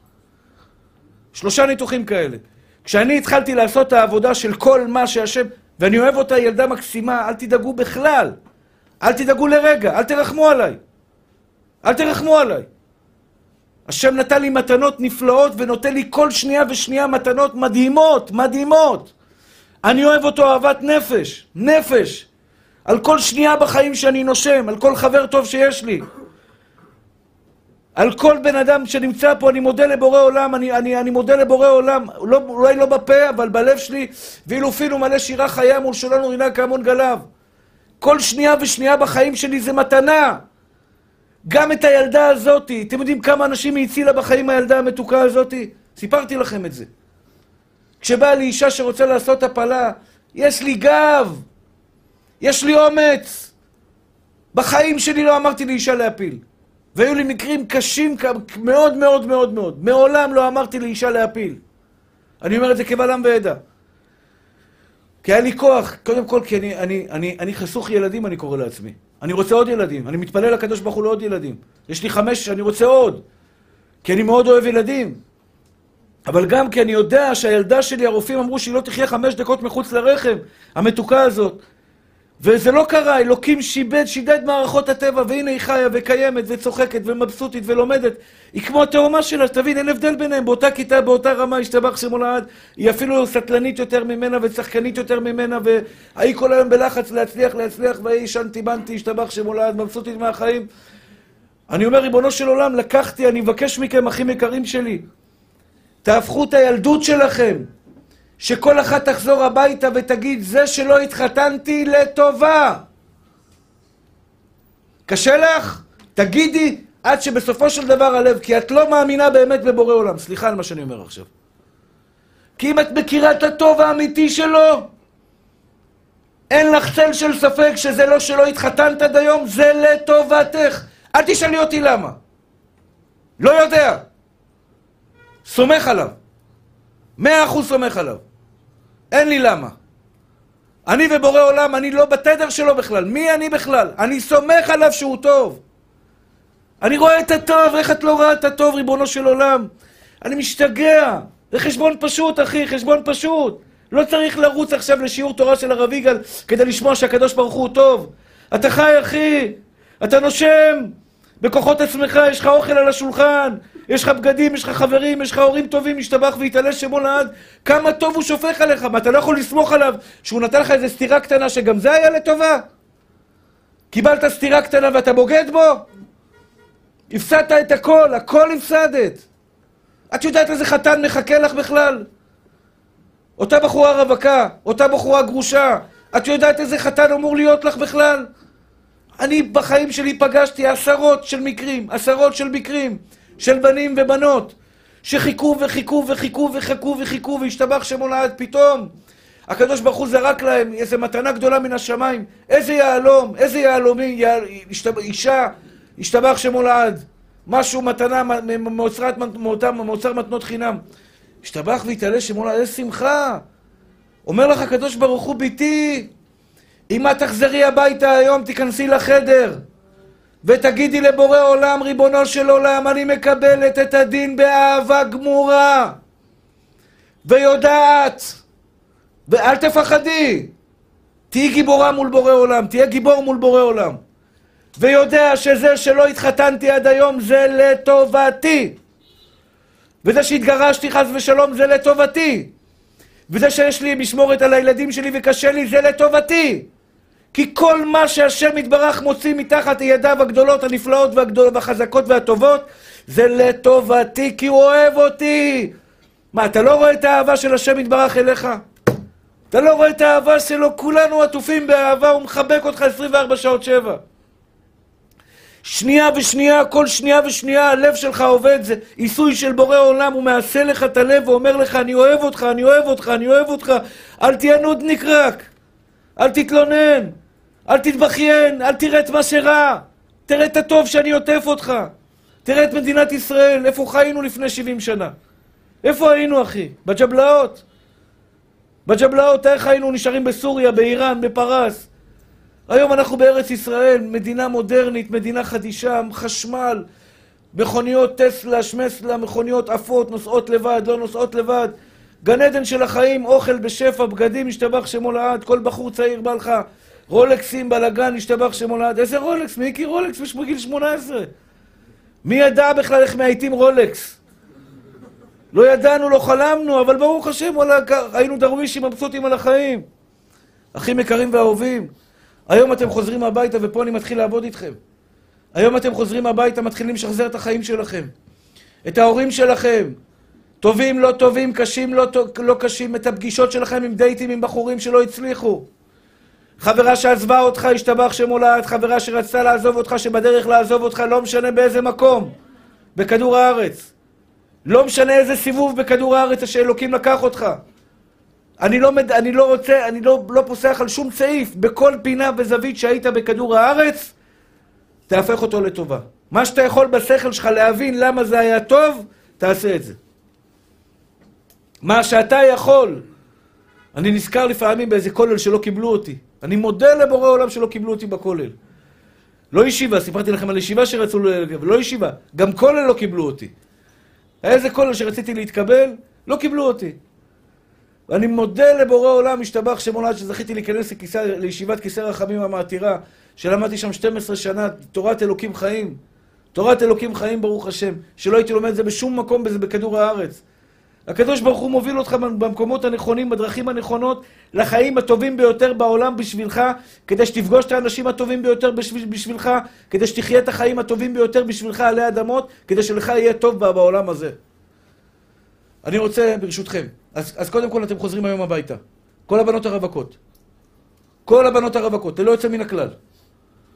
3 ניתוחים כאלה. כשאני התחלתי לעשות את העבודה של כל מה שהשם, ואני אוהב אותה, ילדה מקסימה, אל תדאגו בכלל. אל תדאגו לרגע, אל תרחמו עליי. השם נתן לי מתנות נפלאות ונותן לי כל שנייה מתנות מדהימות. אני אוהב אותו אהבת נפש. על כל שנייה בחיים שאני נושם, על כל חבר טוב שיש לי. על כל בן אדם שנמצא פה, אני מודה לבורא עולם, אני מודה לבורא עולם, לא, אולי לא בפה, אבל בלב שלי, ואילו פינו מלא שירה חיה מול שולנו רינה כהמון גליו. כל שנייה בחיים שלי זה מתנה. גם את הילדה הזאת, אתם יודעים כמה אנשים היא הצילה בחיים הילדה המתוקה הזאת? סיפרתי לכם את זה. כשבאה לי אישה שרוצה לעשות הפלה, יש לי גב, יש לי אומץ. בחיים שלי לא אמרתי לאישה להפיל. והיו לי מקרים קשים מאוד מאוד מאוד מאוד. מעולם לא אמרתי לאישה להפיל. אני אומר את זה קבל עם ועדה. כי היה לי כוח, קודם כל כי אני חסוך ילדים, אני קורא לעצמי. אני רוצה עוד ילדים, אני מתפלל לקדוש ברוך הוא לעוד ילדים. יש לי 5, אני רוצה עוד. כי אני מאוד אוהב ילדים. אבל גם כי אני יודע שהילדה שלי, הרופאים אמרו שהיא לא תחיה 5 דקות מחוץ לרחם, המתוקה הזאת. וזה לא קרה, אלוקים שידד מערכות הטבע, והנה היא חיה וקיימת וצוחקת ומבסוטית ולומדת. היא כמו התאומה שלה, שתבין, אין הבדל ביניהם, באותה כיתה, באותה רמה, השתבח שמו לעד, היא אפילו סטלנית יותר ממנה וצחקנית יותר ממנה, והיא כל היום בלחץ להצליח, והיא שנתי בנתי, השתבח שמו לעד, מבסוטית מהחיים. אני אומר, ריבונו של עולם, לקחתי, אני מבקש מכם, אחים יקרים שלי, תהפכו את הילדות שלכם, שכל אחת תחזור הביתה ותגיד, זה שלא התחתנתי לטובה. קשה לך? תגידי, עד שבסופו של דבר הלב, כי את לא מאמינה באמת בבורא עולם. סליחה על מה שאני אומר עכשיו. כי אם את מכירה את הטוב האמיתי שלו, אין לך צל של ספק שזה לא שלא התחתנת עד היום, זה לטובתך. אל תשאלי אותי למה. לא יודע. סומך עליו. 100% סומך עליו. אין לי למה. אני ובורא עולם, אני לא בתדר שלו בכלל. מי אני בכלל? אני סומך עליו שהוא טוב. אני רואה את הטוב, איך את לא רואה את הטוב, ריבונו של עולם? אני משתגע. זה חשבון פשוט, אחי, חשבון פשוט. לא צריך לרוץ עכשיו לשיעור תורה של הרב יגאל כדי לשמוע שהקדוש ברוך הוא טוב. אתה חי, אחי. אתה נושם. בכוחות עצמך, יש לך אוכל על השולחן. יש לך בגדים, יש לך חברים, יש לך הורים טובים, משתבח והתעלש שמו לעד. כמה טוב הוא שופך עליך, מה אתה לא יכול לסמוך עליו שהוא נתן לך איזו סתירה קטנה שגם זה היה לטובה? קיבלת סתירה קטנה ואתה בוגד בו? הפסדת את הכל, הכל הפסדת. את יודעת איזה חתן מחכה לך בכלל? אותה בחורה רווקה, אותה בחורה גרושה, את יודעת איזה חתן אמור להיות לך בכלל? אני בחיים שלי פגשתי עשרות של מקרים. של בנים ובנות שחיכו וחיכו וחיכו וחיכו וחיכו והשתבח שמו לעד, פתאום הקדוש ברוך הוא זרק להם איזו מתנה גדולה מן השמיים, איזה יהלום, איזה יהלומים, אישה, השתבח שמו לעד, משהו, מתנה מאוצר מתנות חינם, השתבח והתעלש שמו לעד, איזה שמחה. אומר לך הקדוש ברוך הוא, ביתי, אם את תחזרי הביתה היום, תיכנסי לחדר ותגידי לבורא עולם, ריבונו של עולם, אני מקבלת את הדין באהבה גמורה. ויודעת, ואל תפחדי, תהי גיבורה מול בורא עולם, תהיה גיבור מול בורא עולם. ויודע שזה שלא התחתנתי עד היום זה לטובתי. וזה שהתגרשתי חס ושלום זה לטובתי. וזה שיש לי משמורת על הילדים שלי וקשה לי זה לטובתי. כי כל מה שהשם יתברך מוציא מתחת ידיו הגדולות, הנפלאות והחזקות והטובות, זה לטובתי, כי הוא אוהב אותי. מה, אתה לא רואה את האהבה של השם יתברך אליך? אתה לא רואה את האהבה שלו? כולנו עטופים באהבה, הוא מחבק אותך 24/7. שנייה ושנייה, כל שנייה ושנייה, הלב שלך עובד, זה עיסוי של בורא עולם, הוא מעשה לך את הלב ואומר לך, אני אוהב אותך, אני אוהב אותך, אני אוהב אותך, אל תהיה נודניק רק. אל תתלונן, אל תתבכיין, אל תראה את מה שרע, תראה את הטוב שאני עוטף אותך. תראה את מדינת ישראל, איפה חיינו לפני 70 שנה? איפה היינו, אחי? בג'בלאות. בג'בלאות, איך היינו? נשארים בסוריה, באיראן, בפרס. היום אנחנו בארץ ישראל, מדינה מודרנית, מדינה חדישה, חשמל, מכוניות טסלה, שמסלה, מכוניות עפות, נוסעות לבד, לא נוסעות לבד. גן עדן של החיים, אוכל בשפע, בגדים, השתבח שמו לעד, כל בחור צעיר בא לך, רולקסים, בלגן, השתבח שמו לעד. איזה רולקס? מי הכיר רולקס בגיל 18? מי ידע בכלל איך מאייתים רולקס? לא ידענו, לא חלמנו, אבל ברוך השם, היינו דרווישים מבסוטים על החיים. אחים יקרים ואהובים, היום אתם חוזרים הביתה ופה אני מתחיל לעבוד איתכם. היום אתם חוזרים הביתה, מתחילים לשחזר את החיים שלכם, את ההורים שלכם. טובים, לא טובים, קשים, לא קשים, את הפגישות שלכם עם דייטים, עם בחורים שלא הצליחו. חברה שעזבה אותך, השתבח שמו לעד, חברה שרצתה לעזוב אותך, שבדרך לעזוב אותך, לא משנה באיזה מקום, בכדור הארץ. לא משנה איזה סיבוב בכדור הארץ, שאלוקים לקח אותך. אני לא פוסח על שום צעיף, בכל פינה וזווית שהיית בכדור הארץ, תהפך אותו לטובה. מה שאתה יכול בשכל שלך להבין למה זה היה טוב, תעשה את זה. מה שאתה יכול. אני נזכר לפעמים באיזה כולל שלא קיבלו אותי. אני מודה לבורא עולם שלא קיבלו אותי בכולל. לא ישיבה, סיפרתי לכם על ישיבה שרצו, ולא ישיבה. גם כולל לא קיבלו אותי. איזה כולל שרציתי להתקבל, לא קיבלו אותי. ואני מודה לבורא עולם, משתבח שמו לעד, שזכיתי להיכנס לישיבת כיסא רחמים המעתירה, שלמדתי שם 12 שנה, תורת אלוקים חיים. תורת אלוקים חיים, ברוך השם, שלא הייתי לומד את זה בשום מקום בכדור הארץ. הקדוש ברוך הוא מוביל אותך במקומות הנכונים, בדרכים הנכונות, לחיים הטובים ביותר בעולם בשבילך, כדי שתפגוש את האנשים הטובים ביותר בשבילך, כדי שתחיה את החיים הטובים ביותר בשבילך עלי האדמות, כדי שלך יהיה טוב בעולם הזה. אני רוצה ברשותכם, אז קודם כל אתם חוזרים היום הביתה. כל הבנות הרווקות. כל הבנות הרווקות, זה לא יוצא מן הכלל.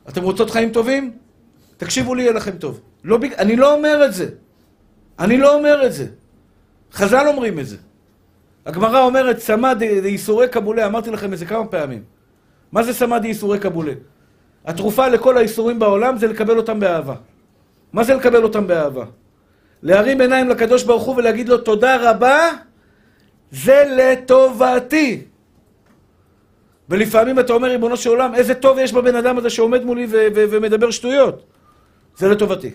אתם רוצות חיים טובים? תקשיבו לי, יהיה לכם טוב. אני לא אומר את זה. אני לא אומר את זה. חז"ל אומרים את זה. הגמרא אומרת, סמא דייסורי קבולה, אמרתי לכם את זה כמה פעמים. מה זה סמא דייסורי קבולה? התרופה לכל האיסורים בעולם זה לקבל אותם באהבה. מה זה לקבל אותם באהבה? להרים עיניים לקדוש ברוך הוא ולהגיד לו תודה רבה, זה לטובתי. ולפעמים אתה אומר, ריבונו של עולם, איזה טוב יש בבן אדם הזה שעומד מולי ומדבר שטויות. זה לטובתי.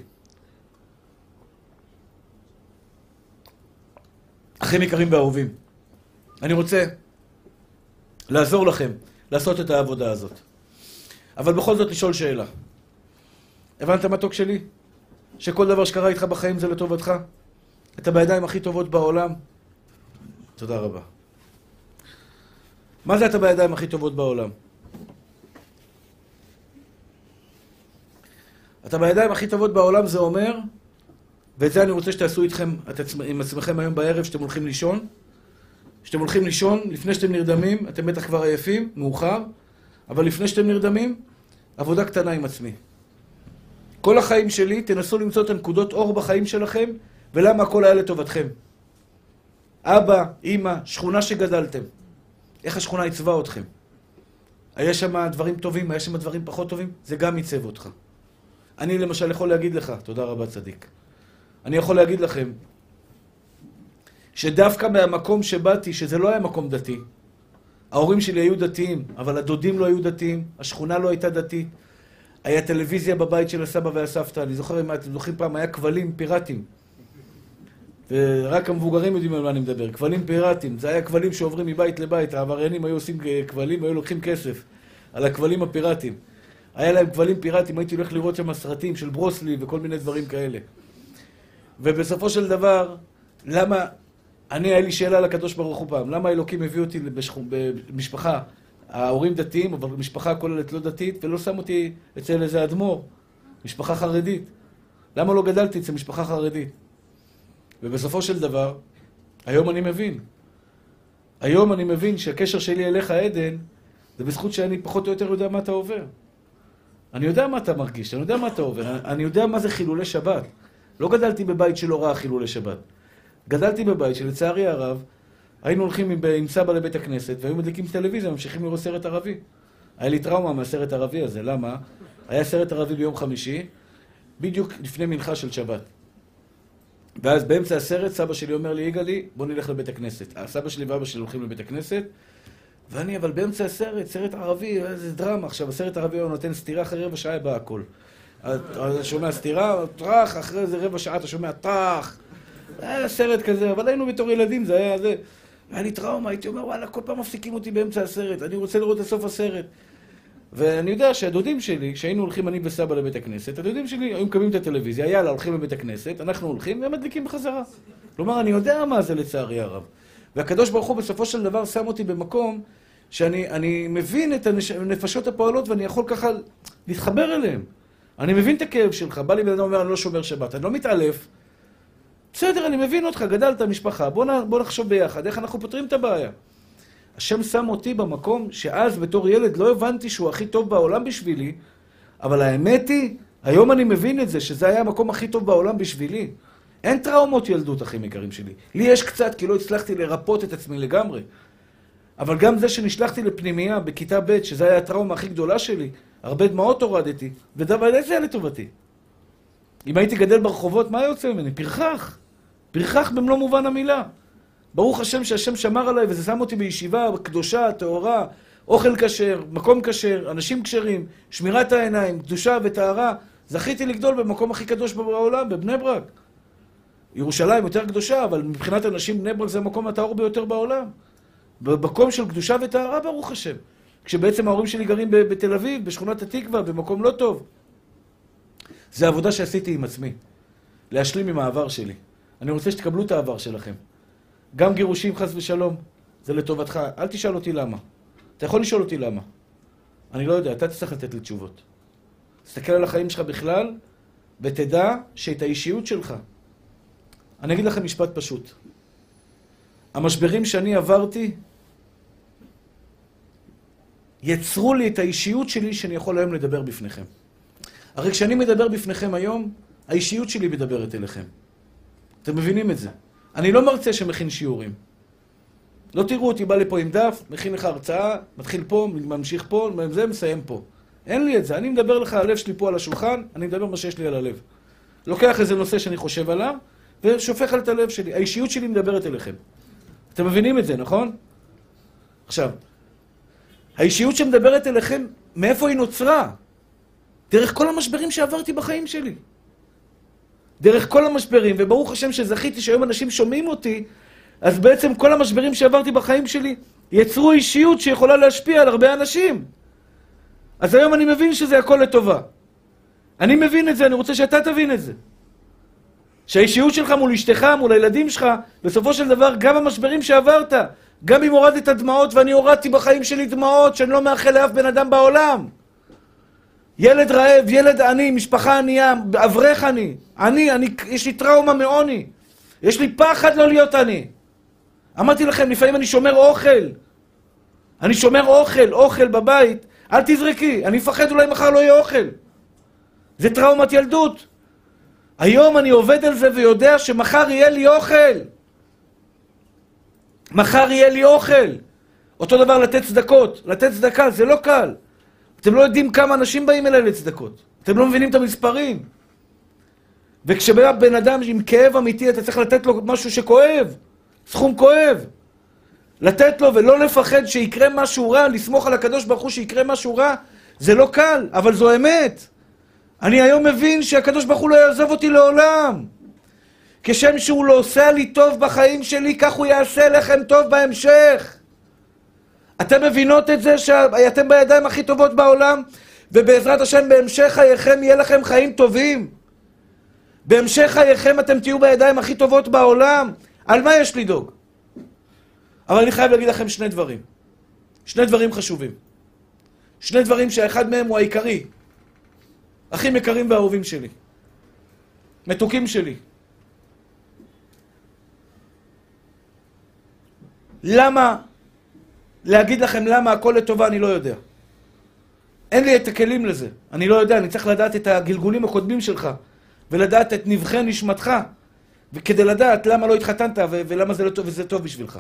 אחים יקרים ואהובים, אני רוצה לעזור לכם לעשות את העבודה הזאת. אבל בכל זאת לשאול שאלה. הבנת מתוק שלי? שכל דבר שקרה איתך בחיים זה לטובתך? אתה בידיים הכי טובות בעולם? תודה רבה. מה זה אתה בידיים הכי טובות בעולם? אתה בידיים הכי טובות בעולם זה אומר, ואת זה אני רוצה שתעשו איתכם, עם עצמכם היום בערב, שאתם הולכים לישון. שאתם הולכים לישון, לפני שאתם נרדמים, אתם בטח כבר עייפים, מאוחר, אבל לפני שאתם נרדמים, עבודה קטנה עם עצמי. כל החיים שלי, תנסו למצוא את הנקודות אור בחיים שלכם, ולמה הכל היה לטובתכם. אבא, אמא, שכונה שגדלתם. איך השכונה עיצבה אתכם? היה שם דברים טובים, היה שם דברים פחות טובים, זה גם עיצב אותך. אני למשל יכול להגיד לך, תודה רבה צדיק. אני יכול להגיד לכם, שדווקא מהמקום שבאתי, שזה לא היה מקום דתי, ההורים שלי היו דתיים, אבל הדודים לא היו דתיים, השכונה לא הייתה דתית, היה טלוויזיה בבית של הסבא והסבתא, אני זוכר אם אתם זוכרים פעם, היה כבלים פיראטים. ורק המבוגרים יודעים על מה אני מדבר, כבלים פיראטים, זה היה כבלים שעוברים מבית לבית, העבריינים היו עושים כבלים, היו לוקחים כסף על הכבלים הפיראטים. היה להם כבלים פיראטים, הייתי הולך לראות שם סרטים של ברוסלי וכל מיני דברים כאלה. ובסופו של דבר, למה, היה לי שאלה לקדוש ברוך הוא פעם, למה אלוקים הביא אותי במשפחה, ההורים דתיים, אבל משפחה כוללת לא דתית, ולא שם אותי אצל איזה אדמו"ר, משפחה חרדית. למה לא גדלתי אצל משפחה חרדית? ובסופו של דבר, היום אני מבין. היום אני מבין שהקשר שלי אליך עדן, זה בזכות שאני פחות או יותר יודע מה אתה עובר. אני יודע מה אתה מרגיש, אני יודע מה אתה עובר, אני יודע מה זה חילולי שבת. לא גדלתי בבית שלא ראה חילולי שבת. גדלתי בבית שלצערי הרב, היינו הולכים עם סבא לבית הכנסת, והיו מדליקים טלוויזיה, ממשיכים לראות סרט ערבי. היה לי טראומה מהסרט הערבי הזה, למה? היה סרט ערבי ביום חמישי, בדיוק לפני מנחה של שבת. ואז באמצע הסרט סבא שלי אומר לי, יגאלי, בוא נלך לבית הכנסת. הסבא שלי ואבא שלי הולכים לבית הכנסת, ואני, אבל באמצע הסרט, סרט ערבי, איזה דרמה. עכשיו, הסרט הערבי הוא נותן סתירה, אחרי רבע שעה בא הכל. אתה שומע סתירה, טרח, אחרי איזה רבע שעה אתה שומע טרח. היה סרט כזה, אבל היינו בתור ילדים, זה היה זה. היה לי טראומה, הייתי אומר, וואלה, כל פעם מפסיקים אותי באמצע הסרט, אני רוצה לראות את סוף הסרט. ואני יודע שהדודים שלי, כשהיינו הולכים אני וסבא לבית הכנסת, הדודים שלי היו מקבלים את הטלוויזיה, יאללה, הולכים לבית הכנסת, אנחנו הולכים והם מדליקים בחזרה. כלומר, אני יודע מה זה לצערי הרב. והקדוש ברוך הוא בסופו של דבר שם אותי במקום שאני מבין את הנפשות הפועלות ואני יכול ככה להתחבר אליהם. אני מבין את הכאב שלך, בא לי בן אדם אומר, אני לא שומר שבת, אני לא מתעלף. בסדר, אני מבין אותך, גדלת משפחה, בוא נחשוב ביחד, איך אנחנו פותרים את הבעיה. השם שם אותי במקום שאז בתור ילד לא הבנתי שהוא הכי טוב בעולם בשבילי, אבל האמת היא, היום אני מבין את זה, שזה היה המקום הכי טוב בעולם בשבילי. אין טראומות ילדות, אחים יקרים שלי. לי יש קצת, כי לא הצלחתי לרפות את עצמי לגמרי. אבל גם זה שנשלחתי לפנימייה בכיתה ב', שזה היה הטראומה הכי גדולה שלי, הרבה דמעות הורדתי, ודווקא זה היה לטובתי. אם הייתי גדל ברחובות, מה יוצא ממני? פרחח. פרחח במלוא מובן המילה. ברוך השם שהשם שמר עליי, וזה שם אותי בישיבה, קדושה, טהורה, אוכל כשר, מקום כשר, אנשים כשרים, שמירת העיניים, קדושה וטהרה. זכיתי לגדול במקום הכי קדוש בעולם, בבני ברק. ירושלים יותר קדושה, אבל מבחינת אנשים בני ברק זה המקום הטהור ביותר בעולם. במקום של קדושה וטהרה, ברוך השם. כשבעצם ההורים שלי גרים בתל אביב, בשכונת התקווה, במקום לא טוב. זה העבודה שעשיתי עם עצמי, להשלים עם העבר שלי. אני רוצה שתקבלו את העבר שלכם. גם גירושים חס ושלום, זה לטובתך. אל תשאל אותי למה. אתה יכול לשאול אותי למה. אני לא יודע, אתה תצטרך לתת לי תשובות. תסתכל על החיים שלך בכלל, ותדע שאת האישיות שלך. אני אגיד לכם משפט פשוט. המשברים שאני עברתי, יצרו לי את האישיות שלי שאני יכול היום לדבר בפניכם. הרי כשאני מדבר בפניכם היום, האישיות שלי מדברת אליכם. אתם מבינים את זה? אני לא מרצה שמכין שיעורים. לא תראו אותי, בא לפה עם דף, מכין לך הרצאה, מתחיל פה, ממשיך פה, זה מסיים פה. אין לי את זה, אני מדבר לך, הלב שלי פה על השולחן, אני מדבר מה שיש לי על הלב. לוקח איזה נושא שאני חושב עליו, ושופך על את הלב שלי. האישיות שלי מדברת אליכם. אתם מבינים את זה, נכון? עכשיו, האישיות שמדברת אליכם, מאיפה היא נוצרה? דרך כל המשברים שעברתי בחיים שלי. דרך כל המשברים, וברוך השם שזכיתי שהיום אנשים שומעים אותי, אז בעצם כל המשברים שעברתי בחיים שלי יצרו אישיות שיכולה להשפיע על הרבה אנשים. אז היום אני מבין שזה הכל לטובה. אני מבין את זה, אני רוצה שאתה תבין את זה. שהאישיות שלך מול אשתך, מול הילדים שלך, בסופו של דבר גם המשברים שעברת, גם אם הורדת דמעות, ואני הורדתי בחיים שלי דמעות שאני לא מאחל לאף בן אדם בעולם. ילד רעב, ילד עני, משפחה ענייה, אברך עני. אני, יש לי טראומה מעוני. יש לי פחד לא להיות עני. אמרתי לכם, לפעמים אני שומר אוכל. אני שומר אוכל בבית. אל תזרקי, אני מפחד אולי מחר לא יהיה אוכל. זה טראומת ילדות. היום אני עובד על זה ויודע שמחר יהיה לי אוכל. מחר יהיה לי אוכל. אותו דבר לתת צדקות. לתת צדקה, זה לא קל. אתם לא יודעים כמה אנשים באים אליי לצדקות. אתם לא מבינים את המספרים. וכשבא בן אדם עם כאב אמיתי, אתה צריך לתת לו משהו שכואב. סכום כואב. לתת לו ולא לפחד שיקרה משהו רע, לסמוך על הקדוש ברוך הוא שיקרה משהו רע, זה לא קל, אבל זו אמת. אני היום מבין שהקדוש ברוך הוא לא יעזוב אותי לעולם. כשם שהוא לא עושה לי טוב בחיים שלי, כך הוא יעשה לכם טוב בהמשך. אתם מבינות את זה שאתם בידיים הכי טובות בעולם, ובעזרת השם בהמשך חייכם יהיה לכם חיים טובים. בהמשך חייכם אתם תהיו בידיים הכי טובות בעולם. על מה יש לדאוג? אבל אני חייב להגיד לכם שני דברים. שני דברים חשובים. שני דברים שהאחד מהם הוא העיקרי. אחים יקרים ואהובים שלי. מתוקים שלי. למה? להגיד לכם למה הכל לטובה אני לא יודע. אין לי את הכלים לזה. אני לא יודע, אני צריך לדעת את הגלגולים הקודמים שלך. ולדעת את נבחי נשמתך. וכדי לדעת למה לא התחתנת ולמה זה לא טוב וזה טוב בשבילך.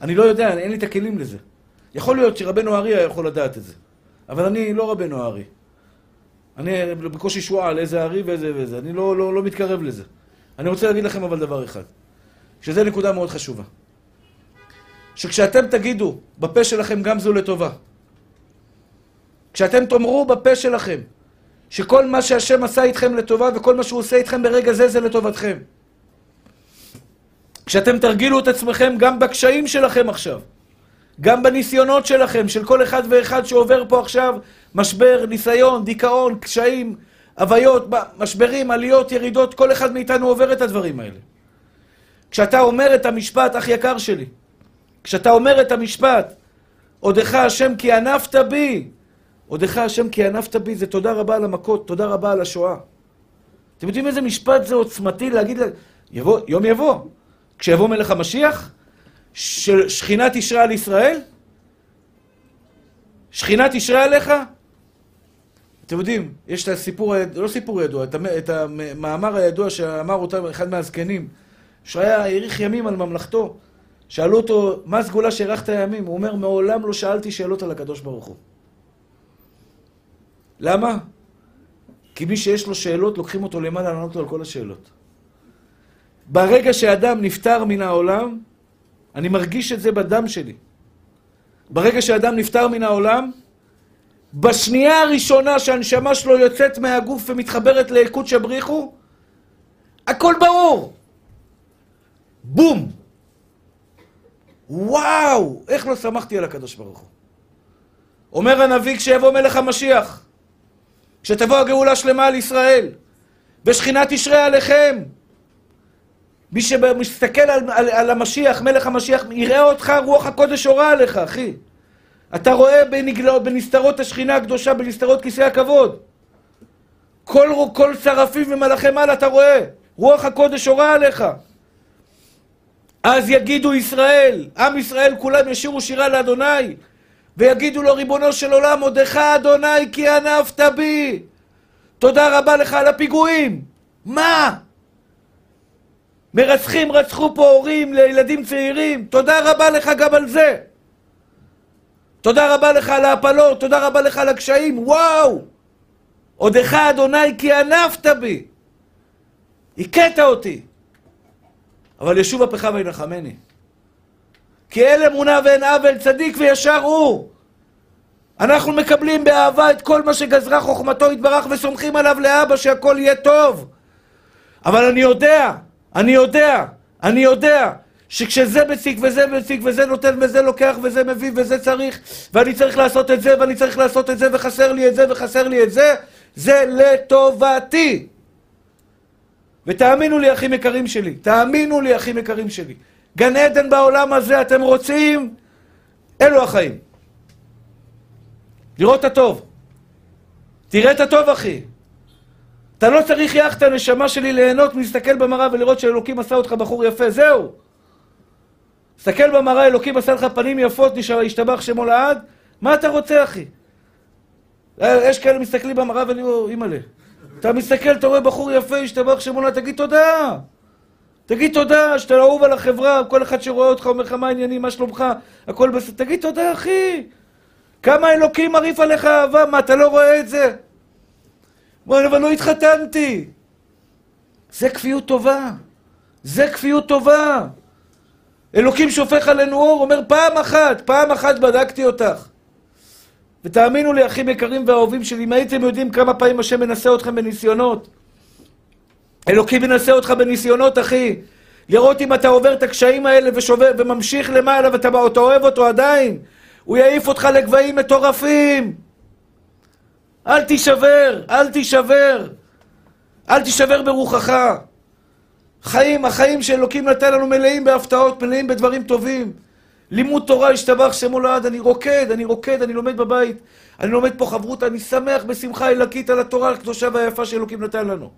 אני לא יודע, אין לי את הכלים לזה. יכול להיות שרבנו הארי יכול לדעת את זה. אבל אני לא רבנו הארי. אני בקושי שואל איזה הארי ואיזה. אני לא מתקרב לזה. אני רוצה להגיד לכם אבל דבר אחד. שזו נקודה מאוד חשובה. שכשאתם תגידו בפה שלכם גם זו לטובה. כשאתם תאמרו בפה שלכם שכל מה שהשם עשה איתכם לטובה וכל מה שהוא עושה איתכם ברגע זה זה לטובתכם. כשאתם תרגילו את עצמכם גם בקשיים שלכם עכשיו, גם בניסיונות שלכם, של כל אחד ואחד שעובר פה עכשיו, משבר, ניסיון, דיכאון, קשיים, הוויות, משברים, עליות, ירידות, כל אחד מאיתנו עובר את הדברים האלה. כשאתה אומר את המשפט, אח יקר שלי, כשאתה אומר את המשפט, עודך השם כי ענפת בי, עודך השם כי ענפת בי, זה תודה רבה על המכות, תודה רבה על השואה. אתם יודעים איזה משפט זה עוצמתי להגיד, יום יבוא. כשיבוא מלך המשיח, שכינה תשרה על ישראל, שכינה תשרה עליך. אתם יודעים, יש את הסיפור, לא סיפור ידוע, את המאמר הידוע שאמר אותם אחד מהזקנים, שהיה האריך ימים על ממלכתו, שאלו אותו, מה הסגולה שהארכת הימים? הוא אומר, מעולם לא שאלתי שאלות על הקדוש ברוך הוא. למה? כי מי שיש לו שאלות, לוקחים אותו למעלה, לענות לו על כל השאלות. ברגע שאדם נפטר מן העולם, אני מרגיש את זה בדם שלי. ברגע שאדם נפטר מן העולם, בשנייה הראשונה שהנשמה שלו יוצאת מהגוף ומתחברת ליקוד שבריחו, הכל ברור. בום. וואו, איך לא שמחתי על הקדוש ברוך הוא. אומר הנביא, כשיבוא מלך המשיח, כשתבוא הגאולה שלמה על ישראל, ושכינה תשרה עליכם, מי שמסתכל על המשיח, מלך המשיח, יראה אותך, רוח הקודש הורה עליך, אחי. אתה רואה בנסתרות השכינה הקדושה, בנסתרות כיסא הכבוד. כל שרפים ומלאכי מעלה אתה רואה, רוח הקודש הורה עליך. אז יגידו ישראל, עם ישראל כולם ישירו שירה לאדוני, ויגידו לו ריבונו של עולם, עודך אדוני כי ענפת בי. תודה רבה לך על הפיגועים. מה? מרצחים רצחו פה הורים לילדים צעירים, תודה רבה לך גם על זה. תודה רבה לך על ההפלות, תודה רבה לך על הקשיים, וואו! עודך אדוני כי ענפת בי. הכית אותי. אבל ישוב אפך וינחמני. כי אל אמונה ואין עוול, צדיק וישר הוא. אנחנו מקבלים באהבה את כל מה שגזרה חוכמתו יתברך וסומכים עליו לאבא שהכל יהיה טוב. אבל אני יודע שכשזה מציק וזה מציק וזה נותן וזה לוקח וזה מביא וזה צריך ואני צריך לעשות את זה ואני צריך לעשות את זה וחסר לי את זה וחסר לי את זה, זה לטובתי. ותאמינו לי אחים יקרים שלי, גן עדן בעולם הזה אתם רוצים? אלו החיים. לראות את הטוב. תראה את הטוב אחי. אתה לא צריך יחת הנשמה שלי ליהנות מלהסתכל במראה ולראות שאלוקים עשה אותך בחור יפה, זהו. תסתכל במראה, אלוקים עשה לך פנים יפות, השתבח שמו לעד, מה אתה רוצה אחי? יש כאלה מסתכלים במראה ואני אומר, אימאלה. אתה מסתכל, אתה רואה בחור יפה, השתבח שמו לעד, תגיד תודה. תגיד תודה שאתה אהוב על החברה, כל אחד שרואה אותך אומר לך מה העניינים, מה שלומך, הכל בסדר, תגיד תודה אחי. כמה אלוקים מריף עליך אהבה, מה אתה לא רואה את זה? אבל לא התחתנתי. זה כפיות טובה. אלוקים שופך עלינו אור, אומר פעם אחת בדקתי אותך. ותאמינו לי אחים יקרים ואהובים שלי, אם הייתם יודעים כמה פעמים השם מנסה אתכם בניסיונות. אלוקים מנסה אותך בניסיונות אחי. לראות אם אתה עובר את הקשיים האלה ושובר, וממשיך למעלה ואתה אוהב אותו עדיין. הוא יעיף אותך לגבהים מטורפים. אל תישבר, ברוחך. החיים שאלוקים נתן לנו מלאים בהפתעות, מלאים בדברים טובים. לימוד תורה השתבח שמו לעד, אני רוקד, אני לומד בבית. אני לומד פה חברות, אני שמח בשמחה אלקית על התורה הקדושה והיפה שאלוקים נתן לנו.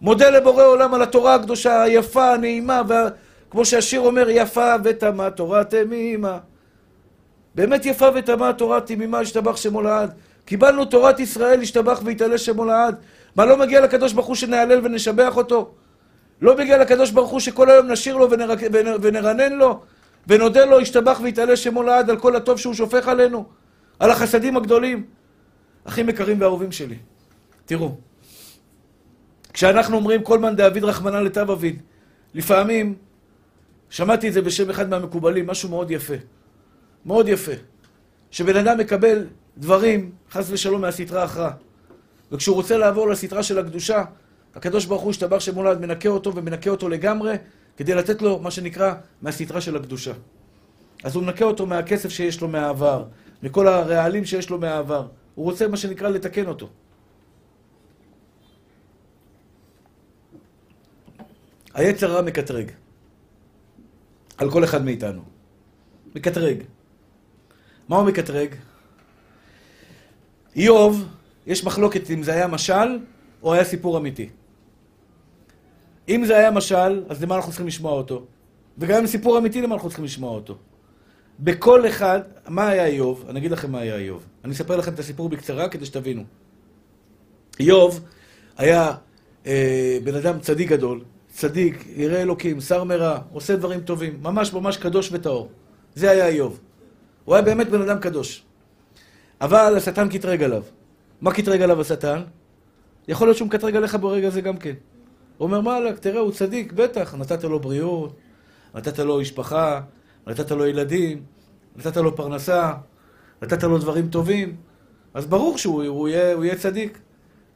מודה לבורא עולם על התורה הקדושה, היפה, הנעימה, כמו שהשיר אומר, יפה ותמה תורה תמימה. באמת יפה ותמה תורה תמימה השתבח שמו לעד. קיבלנו תורת ישראל, השתבח והתעלה שמו לעד. מה לא מגיע לקדוש ברוך הוא שנעלל ונשבח אותו? לא מגיע לקדוש ברוך הוא שכל היום נשיר לו ונרנן לו? ונודה לו, השתבח והתעלה שמו לעד על כל הטוב שהוא שופך עלינו? על החסדים הגדולים? אחים יקרים ואהובים שלי, תראו. כשאנחנו אומרים כל מן דאביד רחמנא לטב אביד, לפעמים, שמעתי את זה בשם אחד מהמקובלים, משהו מאוד יפה. שבן אדם מקבל דברים, חס ושלום, מהסתרה אחרא. וכשהוא רוצה לעבור לסתרה של הקדושה, הקדוש ברוך הוא השתבח שמו לעד מנקה אותו ומנקה אותו לגמרי, כדי לתת לו מה שנקרא מהסתרה של הקדושה. אז הוא מנקה אותו מהכסף שיש לו מהעבר, מכל הרעלים שיש לו מהעבר. הוא רוצה מה שנקרא לתקן אותו. היצר הרע מקטרג. על כל אחד מאיתנו. מקטרג. מה הוא מקטרג? איוב, יש מחלוקת אם זה היה משל או היה סיפור אמיתי. אם זה היה משל, אז למה אנחנו צריכים לשמוע אותו? וגם אם סיפור אמיתי, למה אנחנו צריכים לשמוע אותו? בכל אחד, מה היה איוב? אני אגיד לכם מה היה איוב. אני אספר לכם את הסיפור בקצרה כדי שתבינו. איוב היה בן אדם צדיק גדול, צדיק, ירא אלוקים, שר מרע, עושה דברים טובים, ממש קדוש וטהור. זה היה איוב. הוא היה באמת בן אדם קדוש. אבל השטן קטרג עליו. מה קטרג עליו השטן? יכול להיות שהוא מקטרג עליך ברגע הזה גם כן. הוא אומר, מה עליך? תראה, הוא צדיק, בטח. נתת לו בריאות, נתת לו משפחה, נתת לו ילדים, נתת לו פרנסה, נתת לו דברים טובים. אז ברור שהוא יהיה צדיק.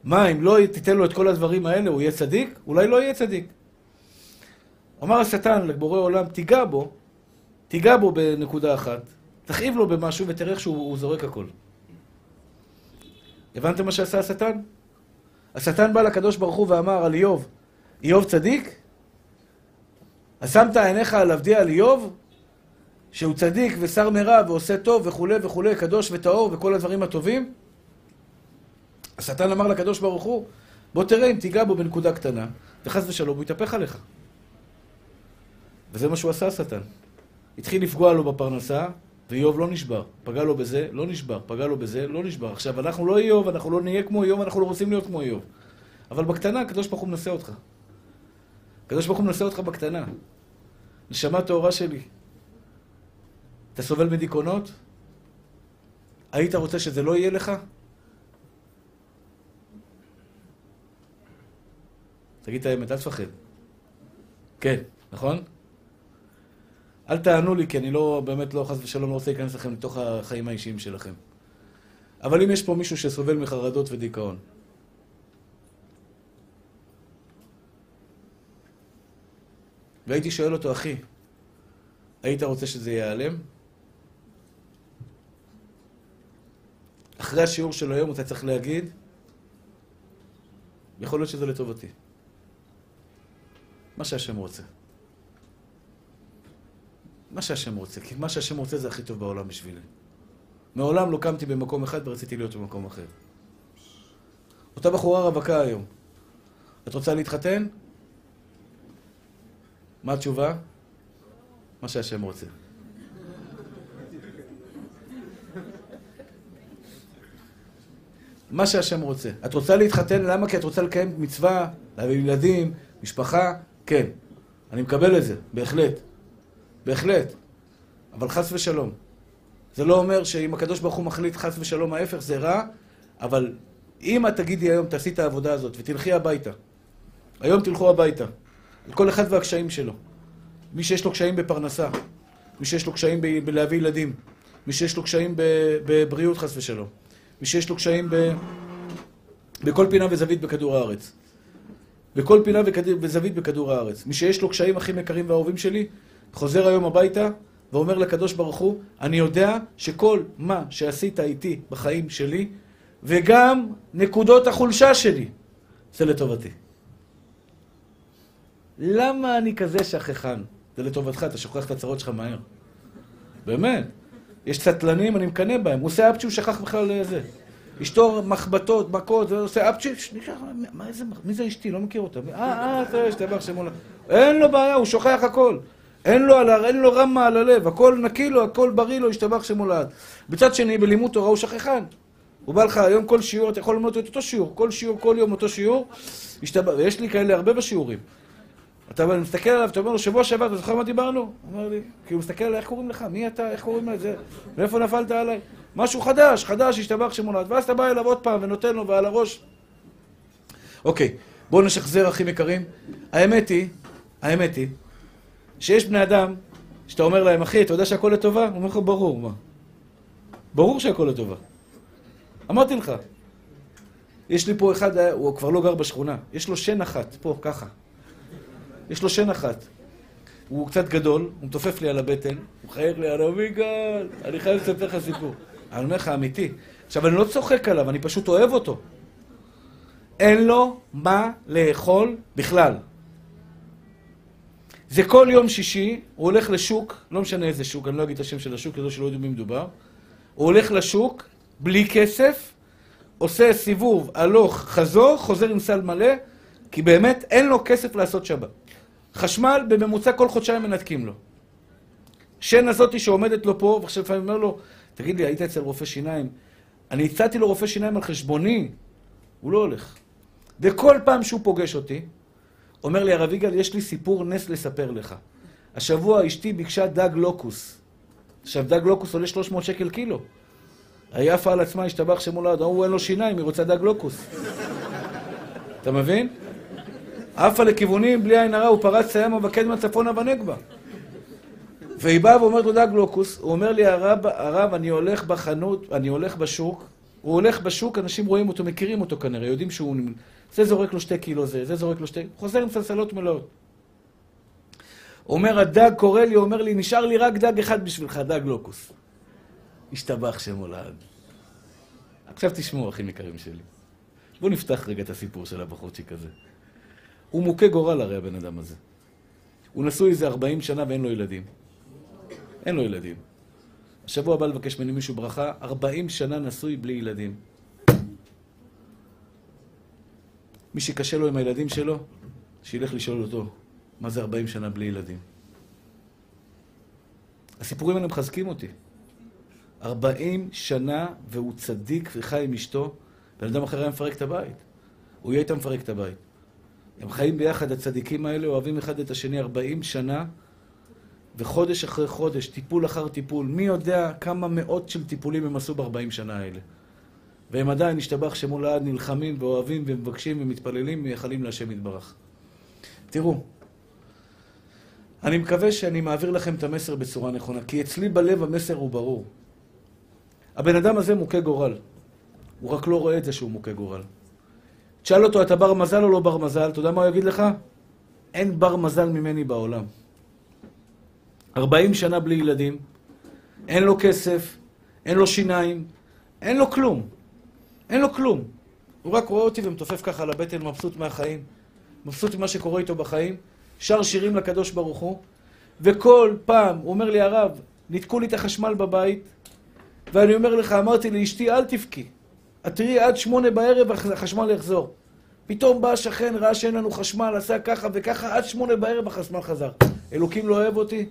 מה, אם לא תיתן לו את כל הדברים האלה, הוא יהיה צדיק? אולי לא יהיה צדיק. אמר השטן לבורא עולם, תיגע בו בנקודה אחת, תכאיב לו במשהו ותראה איך שהוא זורק הכל. הבנתם מה שעשה השטן? השטן בא לקדוש ברוך הוא ואמר על איוב, איוב צדיק? אשמת עיניך עליו די על איוב, שהוא צדיק ושר מרע ועושה טוב וכו' וכו', קדוש וטהור וכל הדברים הטובים? השטן אמר לקדוש ברוך הוא, בוא תראה אם תיגע בו בנקודה קטנה, וחס ושלום הוא יתהפך עליך. וזה מה שהוא עשה השטן. התחיל לפגוע לו בפרנסה, ואיוב לא נשבר. פגע לו בזה, לא נשבר. פגע לו בזה, לא נשבר. עכשיו, אנחנו לא איוב, אנחנו לא נהיה כמו איוב, אנחנו לא רוצים להיות כמו איוב. אבל בקטנה, הקדוש ברוך הוא מנסה אותך. הקדוש ברוך הוא מנסה אותך בקטנה. נשמה טהורה שלי. אתה סובל מדיכאונות? היית רוצה שזה לא יהיה לך? תגיד את האמת, אל תפחד. כן, נכון? אל תענו לי, כי אני לא, באמת לא, חס ושלום, לא רוצה להיכנס לכם לתוך החיים האישיים שלכם. אבל אם יש פה מישהו שסובל מחרדות ודיכאון, והייתי שואל אותו, אחי, היית רוצה שזה ייעלם? אחרי השיעור של היום אתה צריך להגיד, יכול להיות שזה לטובתי. מה שהשם רוצה. מה שהשם רוצה, כי מה שהשם רוצה זה הכי טוב בעולם בשבילי. מעולם לא קמתי במקום אחד ורציתי להיות במקום אחר. אותה בחורה רווקה היום. את רוצה להתחתן? מה התשובה? מה שהשם רוצה. מה שהשם רוצה. את רוצה להתחתן? למה? כי את רוצה לקיים מצווה, להביא ילדים, משפחה? כן. אני מקבל את זה, בהחלט. בהחלט. אבל חס ושלום. זה לא אומר שאם הקדוש ברוך הוא מחליט חס ושלום ההפך זה רע, אבל אם את תגידי היום, תעשי את העבודה הזאת ותלכי הביתה. היום תלכו הביתה. לכל אחד והקשיים שלו. מי שיש לו קשיים בפרנסה, מי שיש לו קשיים בלהביא ילדים, מי שיש לו קשיים בבריאות חס ושלום, מי שיש לו קשיים בכל פינה וזווית בכדור הארץ. בכל פינה וזווית בכדור הארץ. מי שיש לו קשיים הכי יקרים ואהובים שלי, חוזר היום הביתה ואומר לקדוש ברוך הוא, אני יודע שכל מה שעשית איתי בחיים שלי, וגם נקודות החולשה שלי, זה לטובתי. למה אני כזה שכחן? זה לטובתך, אתה שוכח את הצרות שלך מהר. באמת. יש צטלנים, אני מקנה בהם. הוא עושה אפצ'י, הוא שכח בכלל איזה. אשתו מחבטות, מכות, הוא עושה אפצ'י, מי זה אשתי? לא מכיר אותה. זה אשתבח שמולה. אין לו בעיה, הוא שוכח הכל. אין לו רמה על הלב, הכל נקי לו, הכל בריא לו, השתבח שמולד. בצד שני, בלימוד תורה הוא שכחן. הוא בא לך היום כל שיעור, אתה יכול ללמוד את אותו שיעור, כל שיעור, כל יום אותו שיעור, ויש לי כאלה הרבה בשיעורים. אתה מסתכל עליו, אתה אומר לו, שבוע שעבר, אתה זוכר מה דיברנו? הוא אומר לי, כי הוא מסתכל עליי, איך קוראים לך? מי אתה? איך קוראים לזה? ואיפה נפלת עליי? משהו חדש, חדש, השתבח שמולד. ואז אתה בא אליו עוד פעם ונותן לו ועל הראש. אוקיי, בואו נשחזר, אחים יקרים. האמת היא, שיש בני אדם, שאתה אומר להם, אחי, אתה יודע שהכל לטובה? הוא אומר לך, ברור, מה? ברור שהכל לטובה. אמרתי לך. יש לי פה אחד, הוא כבר לא גר בשכונה, יש לו שן אחת, פה, ככה. יש לו שן אחת. הוא קצת גדול, הוא מתופף לי על הבטן, הוא חייך לי, רבי גל, אני חייב לספר לך סיפור. אני אומר לך, אמיתי. עכשיו, אני לא צוחק עליו, אני פשוט אוהב אותו. אין לו מה לאכול בכלל. זה כל יום שישי, הוא הולך לשוק, לא משנה איזה שוק, אני לא אגיד את השם של השוק, כזו שלא יודעים מי מדובר. הוא הולך לשוק, בלי כסף, עושה סיבוב, הלוך, חזור, חוזר עם סל מלא, כי באמת אין לו כסף לעשות שבת. חשמל בממוצע כל חודשיים מנתקים לו. שן הזאתי שעומדת לו פה, ועכשיו פעמים אומר לו, תגיד לי, היית אצל רופא שיניים? אני הצעתי לו רופא שיניים על חשבוני, הוא לא הולך. וכל פעם שהוא פוגש אותי, אומר לי, הרב יגאל, יש לי סיפור נס לספר לך. השבוע אשתי ביקשה דג לוקוס. עכשיו, דג לוקוס עולה 300 שקל קילו. היא עפה על עצמה, השתבח שמולד, הוא אין לו שיניים, היא רוצה דג לוקוס. אתה מבין? עפה לכיוונים, בלי עין הרע, הוא פרץ סיימה וקדמה צפונה ונגבה. והיא באה ואומרת לו דג לוקוס, הוא אומר לי, הרב, אני הולך בחנות, אני הולך בשוק, הוא הולך בשוק, אנשים רואים אותו, מכירים אותו כנראה, יודעים שהוא... זה זורק לו 2 קילו זה זורק לו 2... חוזר עם סלסלות מלאות. אומר, הדג קורא לי, אומר לי, נשאר לי רק דג אחד בשבילך, דג לוקוס. השתבח שם הולד. עכשיו תשמעו, אחים יקרים שלי. בואו נפתח רגע את הסיפור של הבחורצ'יק הזה. הוא מוכה גורל הרי הבן אדם הזה. הוא נשוי איזה 40 שנה ואין לו ילדים. אין לו ילדים. השבוע הבא לבקש ממני מישהו ברכה, 40 שנה נשוי בלי ילדים. מי שקשה לו עם הילדים שלו, שילך לשאול אותו, מה זה 40 שנה בלי ילדים? הסיפורים האלה מחזקים אותי. 40 שנה והוא צדיק וחי עם אשתו, בן אדם אחר היה מפרק את הבית. הוא יהיה איתם מפרק את הבית. הם חיים ביחד, הצדיקים האלה אוהבים אחד את השני 40 שנה, וחודש אחרי חודש, טיפול אחר טיפול, מי יודע כמה מאות של טיפולים הם עשו ב-40 שנה האלה. והם עדיין השתבח שמול העד נלחמים ואוהבים ומבקשים ומתפללים ומייחלים להשם יתברך. תראו, אני מקווה שאני מעביר לכם את המסר בצורה נכונה, כי אצלי בלב המסר הוא ברור. הבן אדם הזה מוכה גורל, הוא רק לא רואה את זה שהוא מוכה גורל. תשאל אותו, אתה בר מזל או לא בר מזל? אתה יודע מה הוא יגיד לך? אין בר מזל ממני בעולם. 40 שנה בלי ילדים, אין לו כסף, אין לו שיניים, אין לו כלום. אין לו כלום. הוא רק רואה אותי ומתופף ככה על הבטן, מבסוט מהחיים, מבסוט ממה שקורה איתו בחיים, שר שירים לקדוש ברוך הוא, וכל פעם הוא אומר לי, הרב, ניתקו לי את החשמל בבית, ואני אומר לך, אמרתי לאשתי, אל תבכי. תראי, עד 8 בערב החשמל יחזור. פתאום בא השכן, ראה שאין לנו חשמל, עשה ככה וככה, עד 8 בערב החשמל חזר. אלוקים לא אוהב אותי.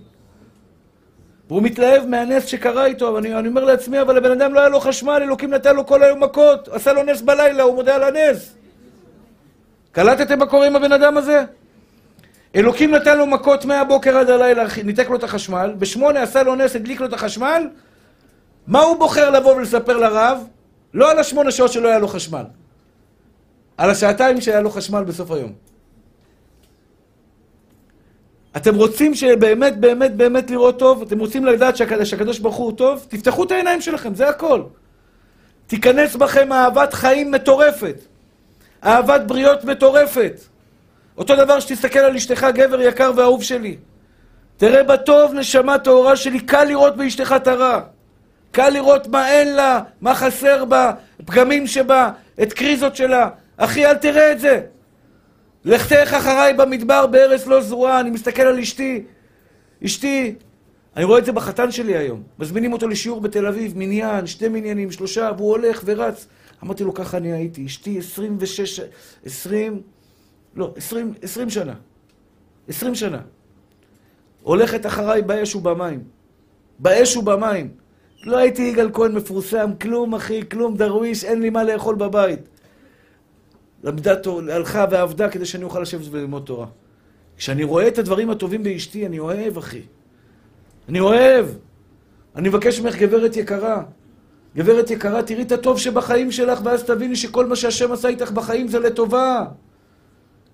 והוא מתלהב מהנס שקרה איתו, ואני אומר לעצמי, אבל לבן אדם לא היה לו חשמל, אלוקים נתן לו כל היום מכות, עשה לו נס בלילה, הוא מודה על הנס. קלטתם מה קורה עם הבן אדם הזה? אלוקים נתן לו מכות מהבוקר עד הלילה, ניתק לו את החשמל, ב8 עשה לו נס, הדליק לו את החשמל, מה הוא בוחר לבוא ולספר לרב? לא על 8 שעות שלא היה לו חשמל, על 2 השעות שהיה לו חשמל בסוף היום. אתם רוצים שבאמת, באמת, באמת לראות טוב? אתם רוצים לדעת שהקדוש ברוך הוא טוב? תפתחו את העיניים שלכם, זה הכל. תיכנס בכם אהבת חיים מטורפת, אהבת בריאות מטורפת. אותו דבר שתסתכל על אשתך, גבר יקר ואהוב שלי. תראה בטוב, נשמה טהורה שלי, קל לראות באשתך את הרע. קל לראות מה אין לה, מה חסר בה, פגמים שבה, את קריזות שלה. אחי, אל תראה את זה. לכתך אחריי במדבר בארץ לא זרועה, אני מסתכל על אשתי. אשתי, אני רואה את זה בחתן שלי היום. מזמינים אותו לשיעור בתל אביב, מניין, 2 מניינים, 3, והוא הולך ורץ. אמרתי לו, ככה אני הייתי. אשתי 20 שנה. 20 שנה. הולכת אחריי באש ובמים. באש ובמים. לא הייתי גל כהן מפורסם, כלום אחי, כלום דרוויש, אין לי מה לאכול בבית. למדה, הלכה ועבדה כדי שאני אוכל לשבת וללמוד תורה. כשאני רואה את הדברים הטובים באשתי, אני אוהב אחי. אני אוהב. אני מבקש ממך, גברת יקרה. גברת יקרה, תראי את הטוב שבחיים שלך, ואז תביני שכל מה שהשם עשה איתך בחיים זה לטובה.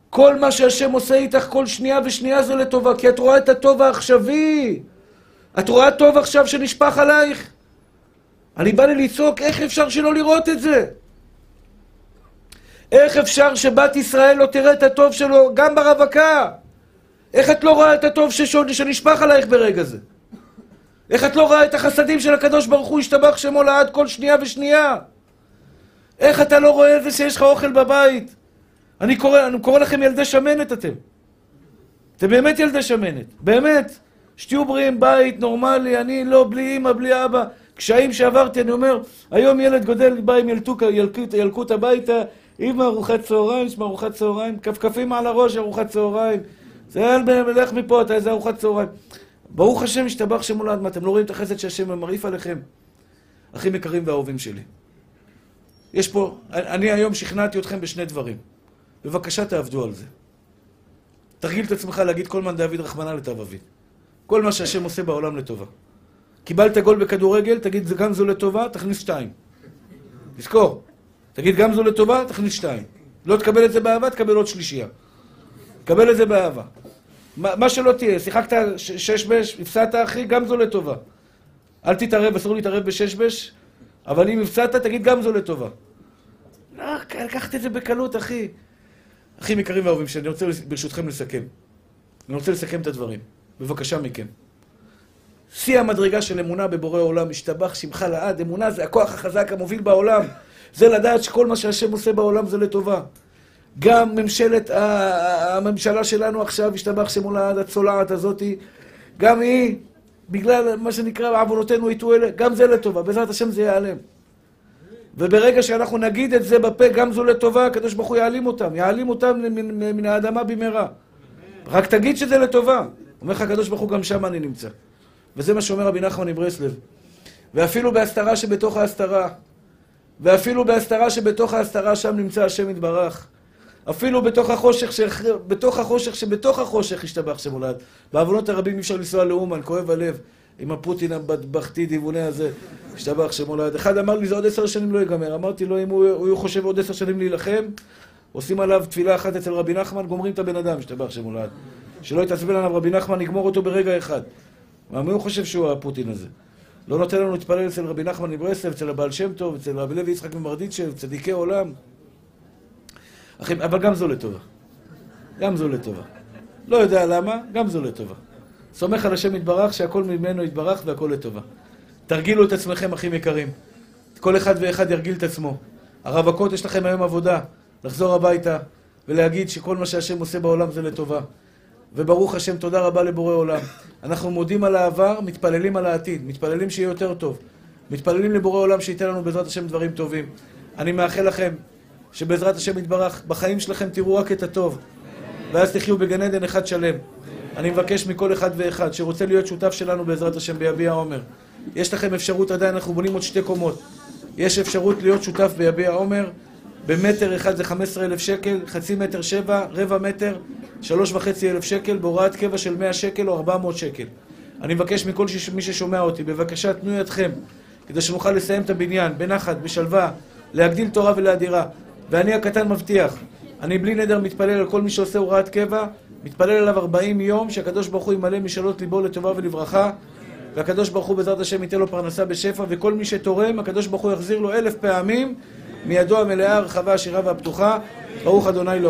כל מה שהשם עושה איתך כל שנייה ושנייה זה לטובה, כי את רואה את הטוב העכשווי. את רואה טוב עכשיו שנשפך עלייך? אני בא לי לצעוק, איך אפשר שלא לראות את זה? איך אפשר שבת ישראל לא תראה את הטוב שלו גם ברווקה? איך את לא רואה את הטוב שנשפך עלייך ברגע זה? איך את לא רואה את החסדים של הקדוש ברוך הוא השתבח שמו לעד כל שנייה ושנייה? איך אתה לא רואה את זה שיש לך אוכל בבית? אני קורא לכם ילדי שמנת אתם. אתם באמת ילדי שמנת, באמת. שתהיו בריאים, בית נורמלי, אני לא, בלי אמא, בלי אבא. קשיים שעברתי, אני אומר, היום ילד גודל, בא עם ילקות הביתה, אמא, ארוחת צהריים, שמע, ארוחת צהריים, כפכפים על הראש, ארוחת צהריים. זה הלך מפה, אתה איזה ארוחת צהריים. ברוך השם, השתבח שמו לעד, אתם לא רואים את החסד שהשם מרעיף עליכם? אחים יקרים ואהובים שלי. יש פה, אני היום שכנעתי אתכם בשני דברים. בבקשה, תעבדו על זה. תרגיל את עצמך להגיד כל מן דוד רחמנא ליטב אבי. כל מה שהשם עושה בעולם לטובה. קיבלת גול בכדורגל, תגיד גם זו לטובה, תכניס 2. תזכור. תגיד גם זו לטובה, תכניס 2. לא תקבל את זה באהבה, תקבל עוד 3. תקבל את זה באהבה. מה שלא תהיה, שיחקת 6-6, הפסדת אחי, גם זו לטובה. אל תתערב, אסור להתערב ב6-6, אבל אם הפסדת, תגיד גם זו לטובה. לא, לקחת את זה בקלות, אחי. אחים יקרים ואהובים, שאני רוצה ברשותכם לסכם. אני רוצה לסכם את הדברים. בבקשה מכם. שיא המדרגה של אמונה בבורא עולם, השתבח שמך לעד. אמונה זה הכוח החזק המוביל בעולם. זה לדעת שכל מה שהשם עושה בעולם זה לטובה. גם הממשלה שלנו עכשיו, השתבח שמולה הצולעת הזאת, גם היא, בגלל מה שנקרא, עוונותינו יטו אלה, גם זה לטובה, בעזרת השם זה ייעלם. וברגע שאנחנו נגיד את זה בפה, גם זו לטובה, הקדוש ברוך הוא יעלים אותם מן האדמה במהרה. רק תגיד שזה לטובה. אומר לך הקדוש ברוך הוא, גם שם אני נמצא. וזה מה שאומר רבי נחמן of ברסלב. ואפילו בהסתרה שבתוך ההסתרה, שם נמצא השם יתברך. אפילו בתוך החושך, שבתוך החושך השתבח שמולד. בעוונות הרבים אי אפשר לנסוע לאומן, כואב הלב. עם הפוטין הבכתי דיווני הזה, השתבח שמולד. אחד אמר לי, זה עוד 10 שנים לא ייגמר. אמרתי לו, אם הוא חושב עוד 10 שנים להילחם, עושים עליו תפילה אחת אצל רבי נחמן, גומרים את הבן אדם, השתבח שמולד. שלא יתעצבן עליו רבי נחמן, נגמור אותו ברגע אחד. מה הוא חושב שהוא הפוטין הזה? לא נותן לנו להתפלל אצל רבי נחמן of ברסלב, אצל הבעל שם טוב, אצל רבי לוי יצחק מברדיצ'ב, צדיקי עולם. אבל גם זו לטובה. לא יודע למה, גם זו לטובה. סומך על השם יתברך, שהכל ממנו יתברך והכל לטובה. תרגילו את עצמכם, אחים יקרים. כל אחד ואחד ירגיל את עצמו. הרווקות, יש לכם היום עבודה, לחזור הביתה ולהגיד שכל מה שהשם עושה בעולם זה לטובה. וברוך השם, תודה רבה לבורא עולם. אנחנו מודים על העבר, מתפללים על העתיד, מתפללים שיהיה יותר טוב. מתפללים לבורא עולם שייתן לנו בעזרת השם דברים טובים. אני מאחל לכם שבעזרת השם יתברך, בחיים שלכם תראו רק את הטוב, ואז תחיו בגן עדן אחד שלם. אני מבקש מכל אחד ואחד שרוצה להיות שותף שלנו בעזרת השם ביביע עומר. יש לכם אפשרות עדיין, אנחנו בונים עוד 2 קומות. יש אפשרות להיות שותף ביביע עומר. במטר אחד זה 15,000 שקל, חצי מטר 7, רבע מטר 3,500 שקל, בהוראת קבע של 100 שקל או 400 שקל. אני מבקש מכל מי ששומע אותי, בבקשה תנו ידכם, כדי שנוכל לסיים את הבניין, בנחת, בשלווה, להגדיל תורה ולאדירה. ואני הקטן מבטיח, אני בלי נדר מתפלל על כל מי שעושה הוראת קבע, מתפלל עליו 40 יום, שהקדוש ברוך הוא ימלא משאלות ליבו לטובה ולברכה, והקדוש ברוך הוא בעזרת השם ייתן לו פרנסה בשפע, וכל מי שתורם, הקדוש ברוך הוא יחזיר לו 1000 פעמים, מידו המלאה הרחבה, השירה והפתוחה. ברוך ה' לעולם.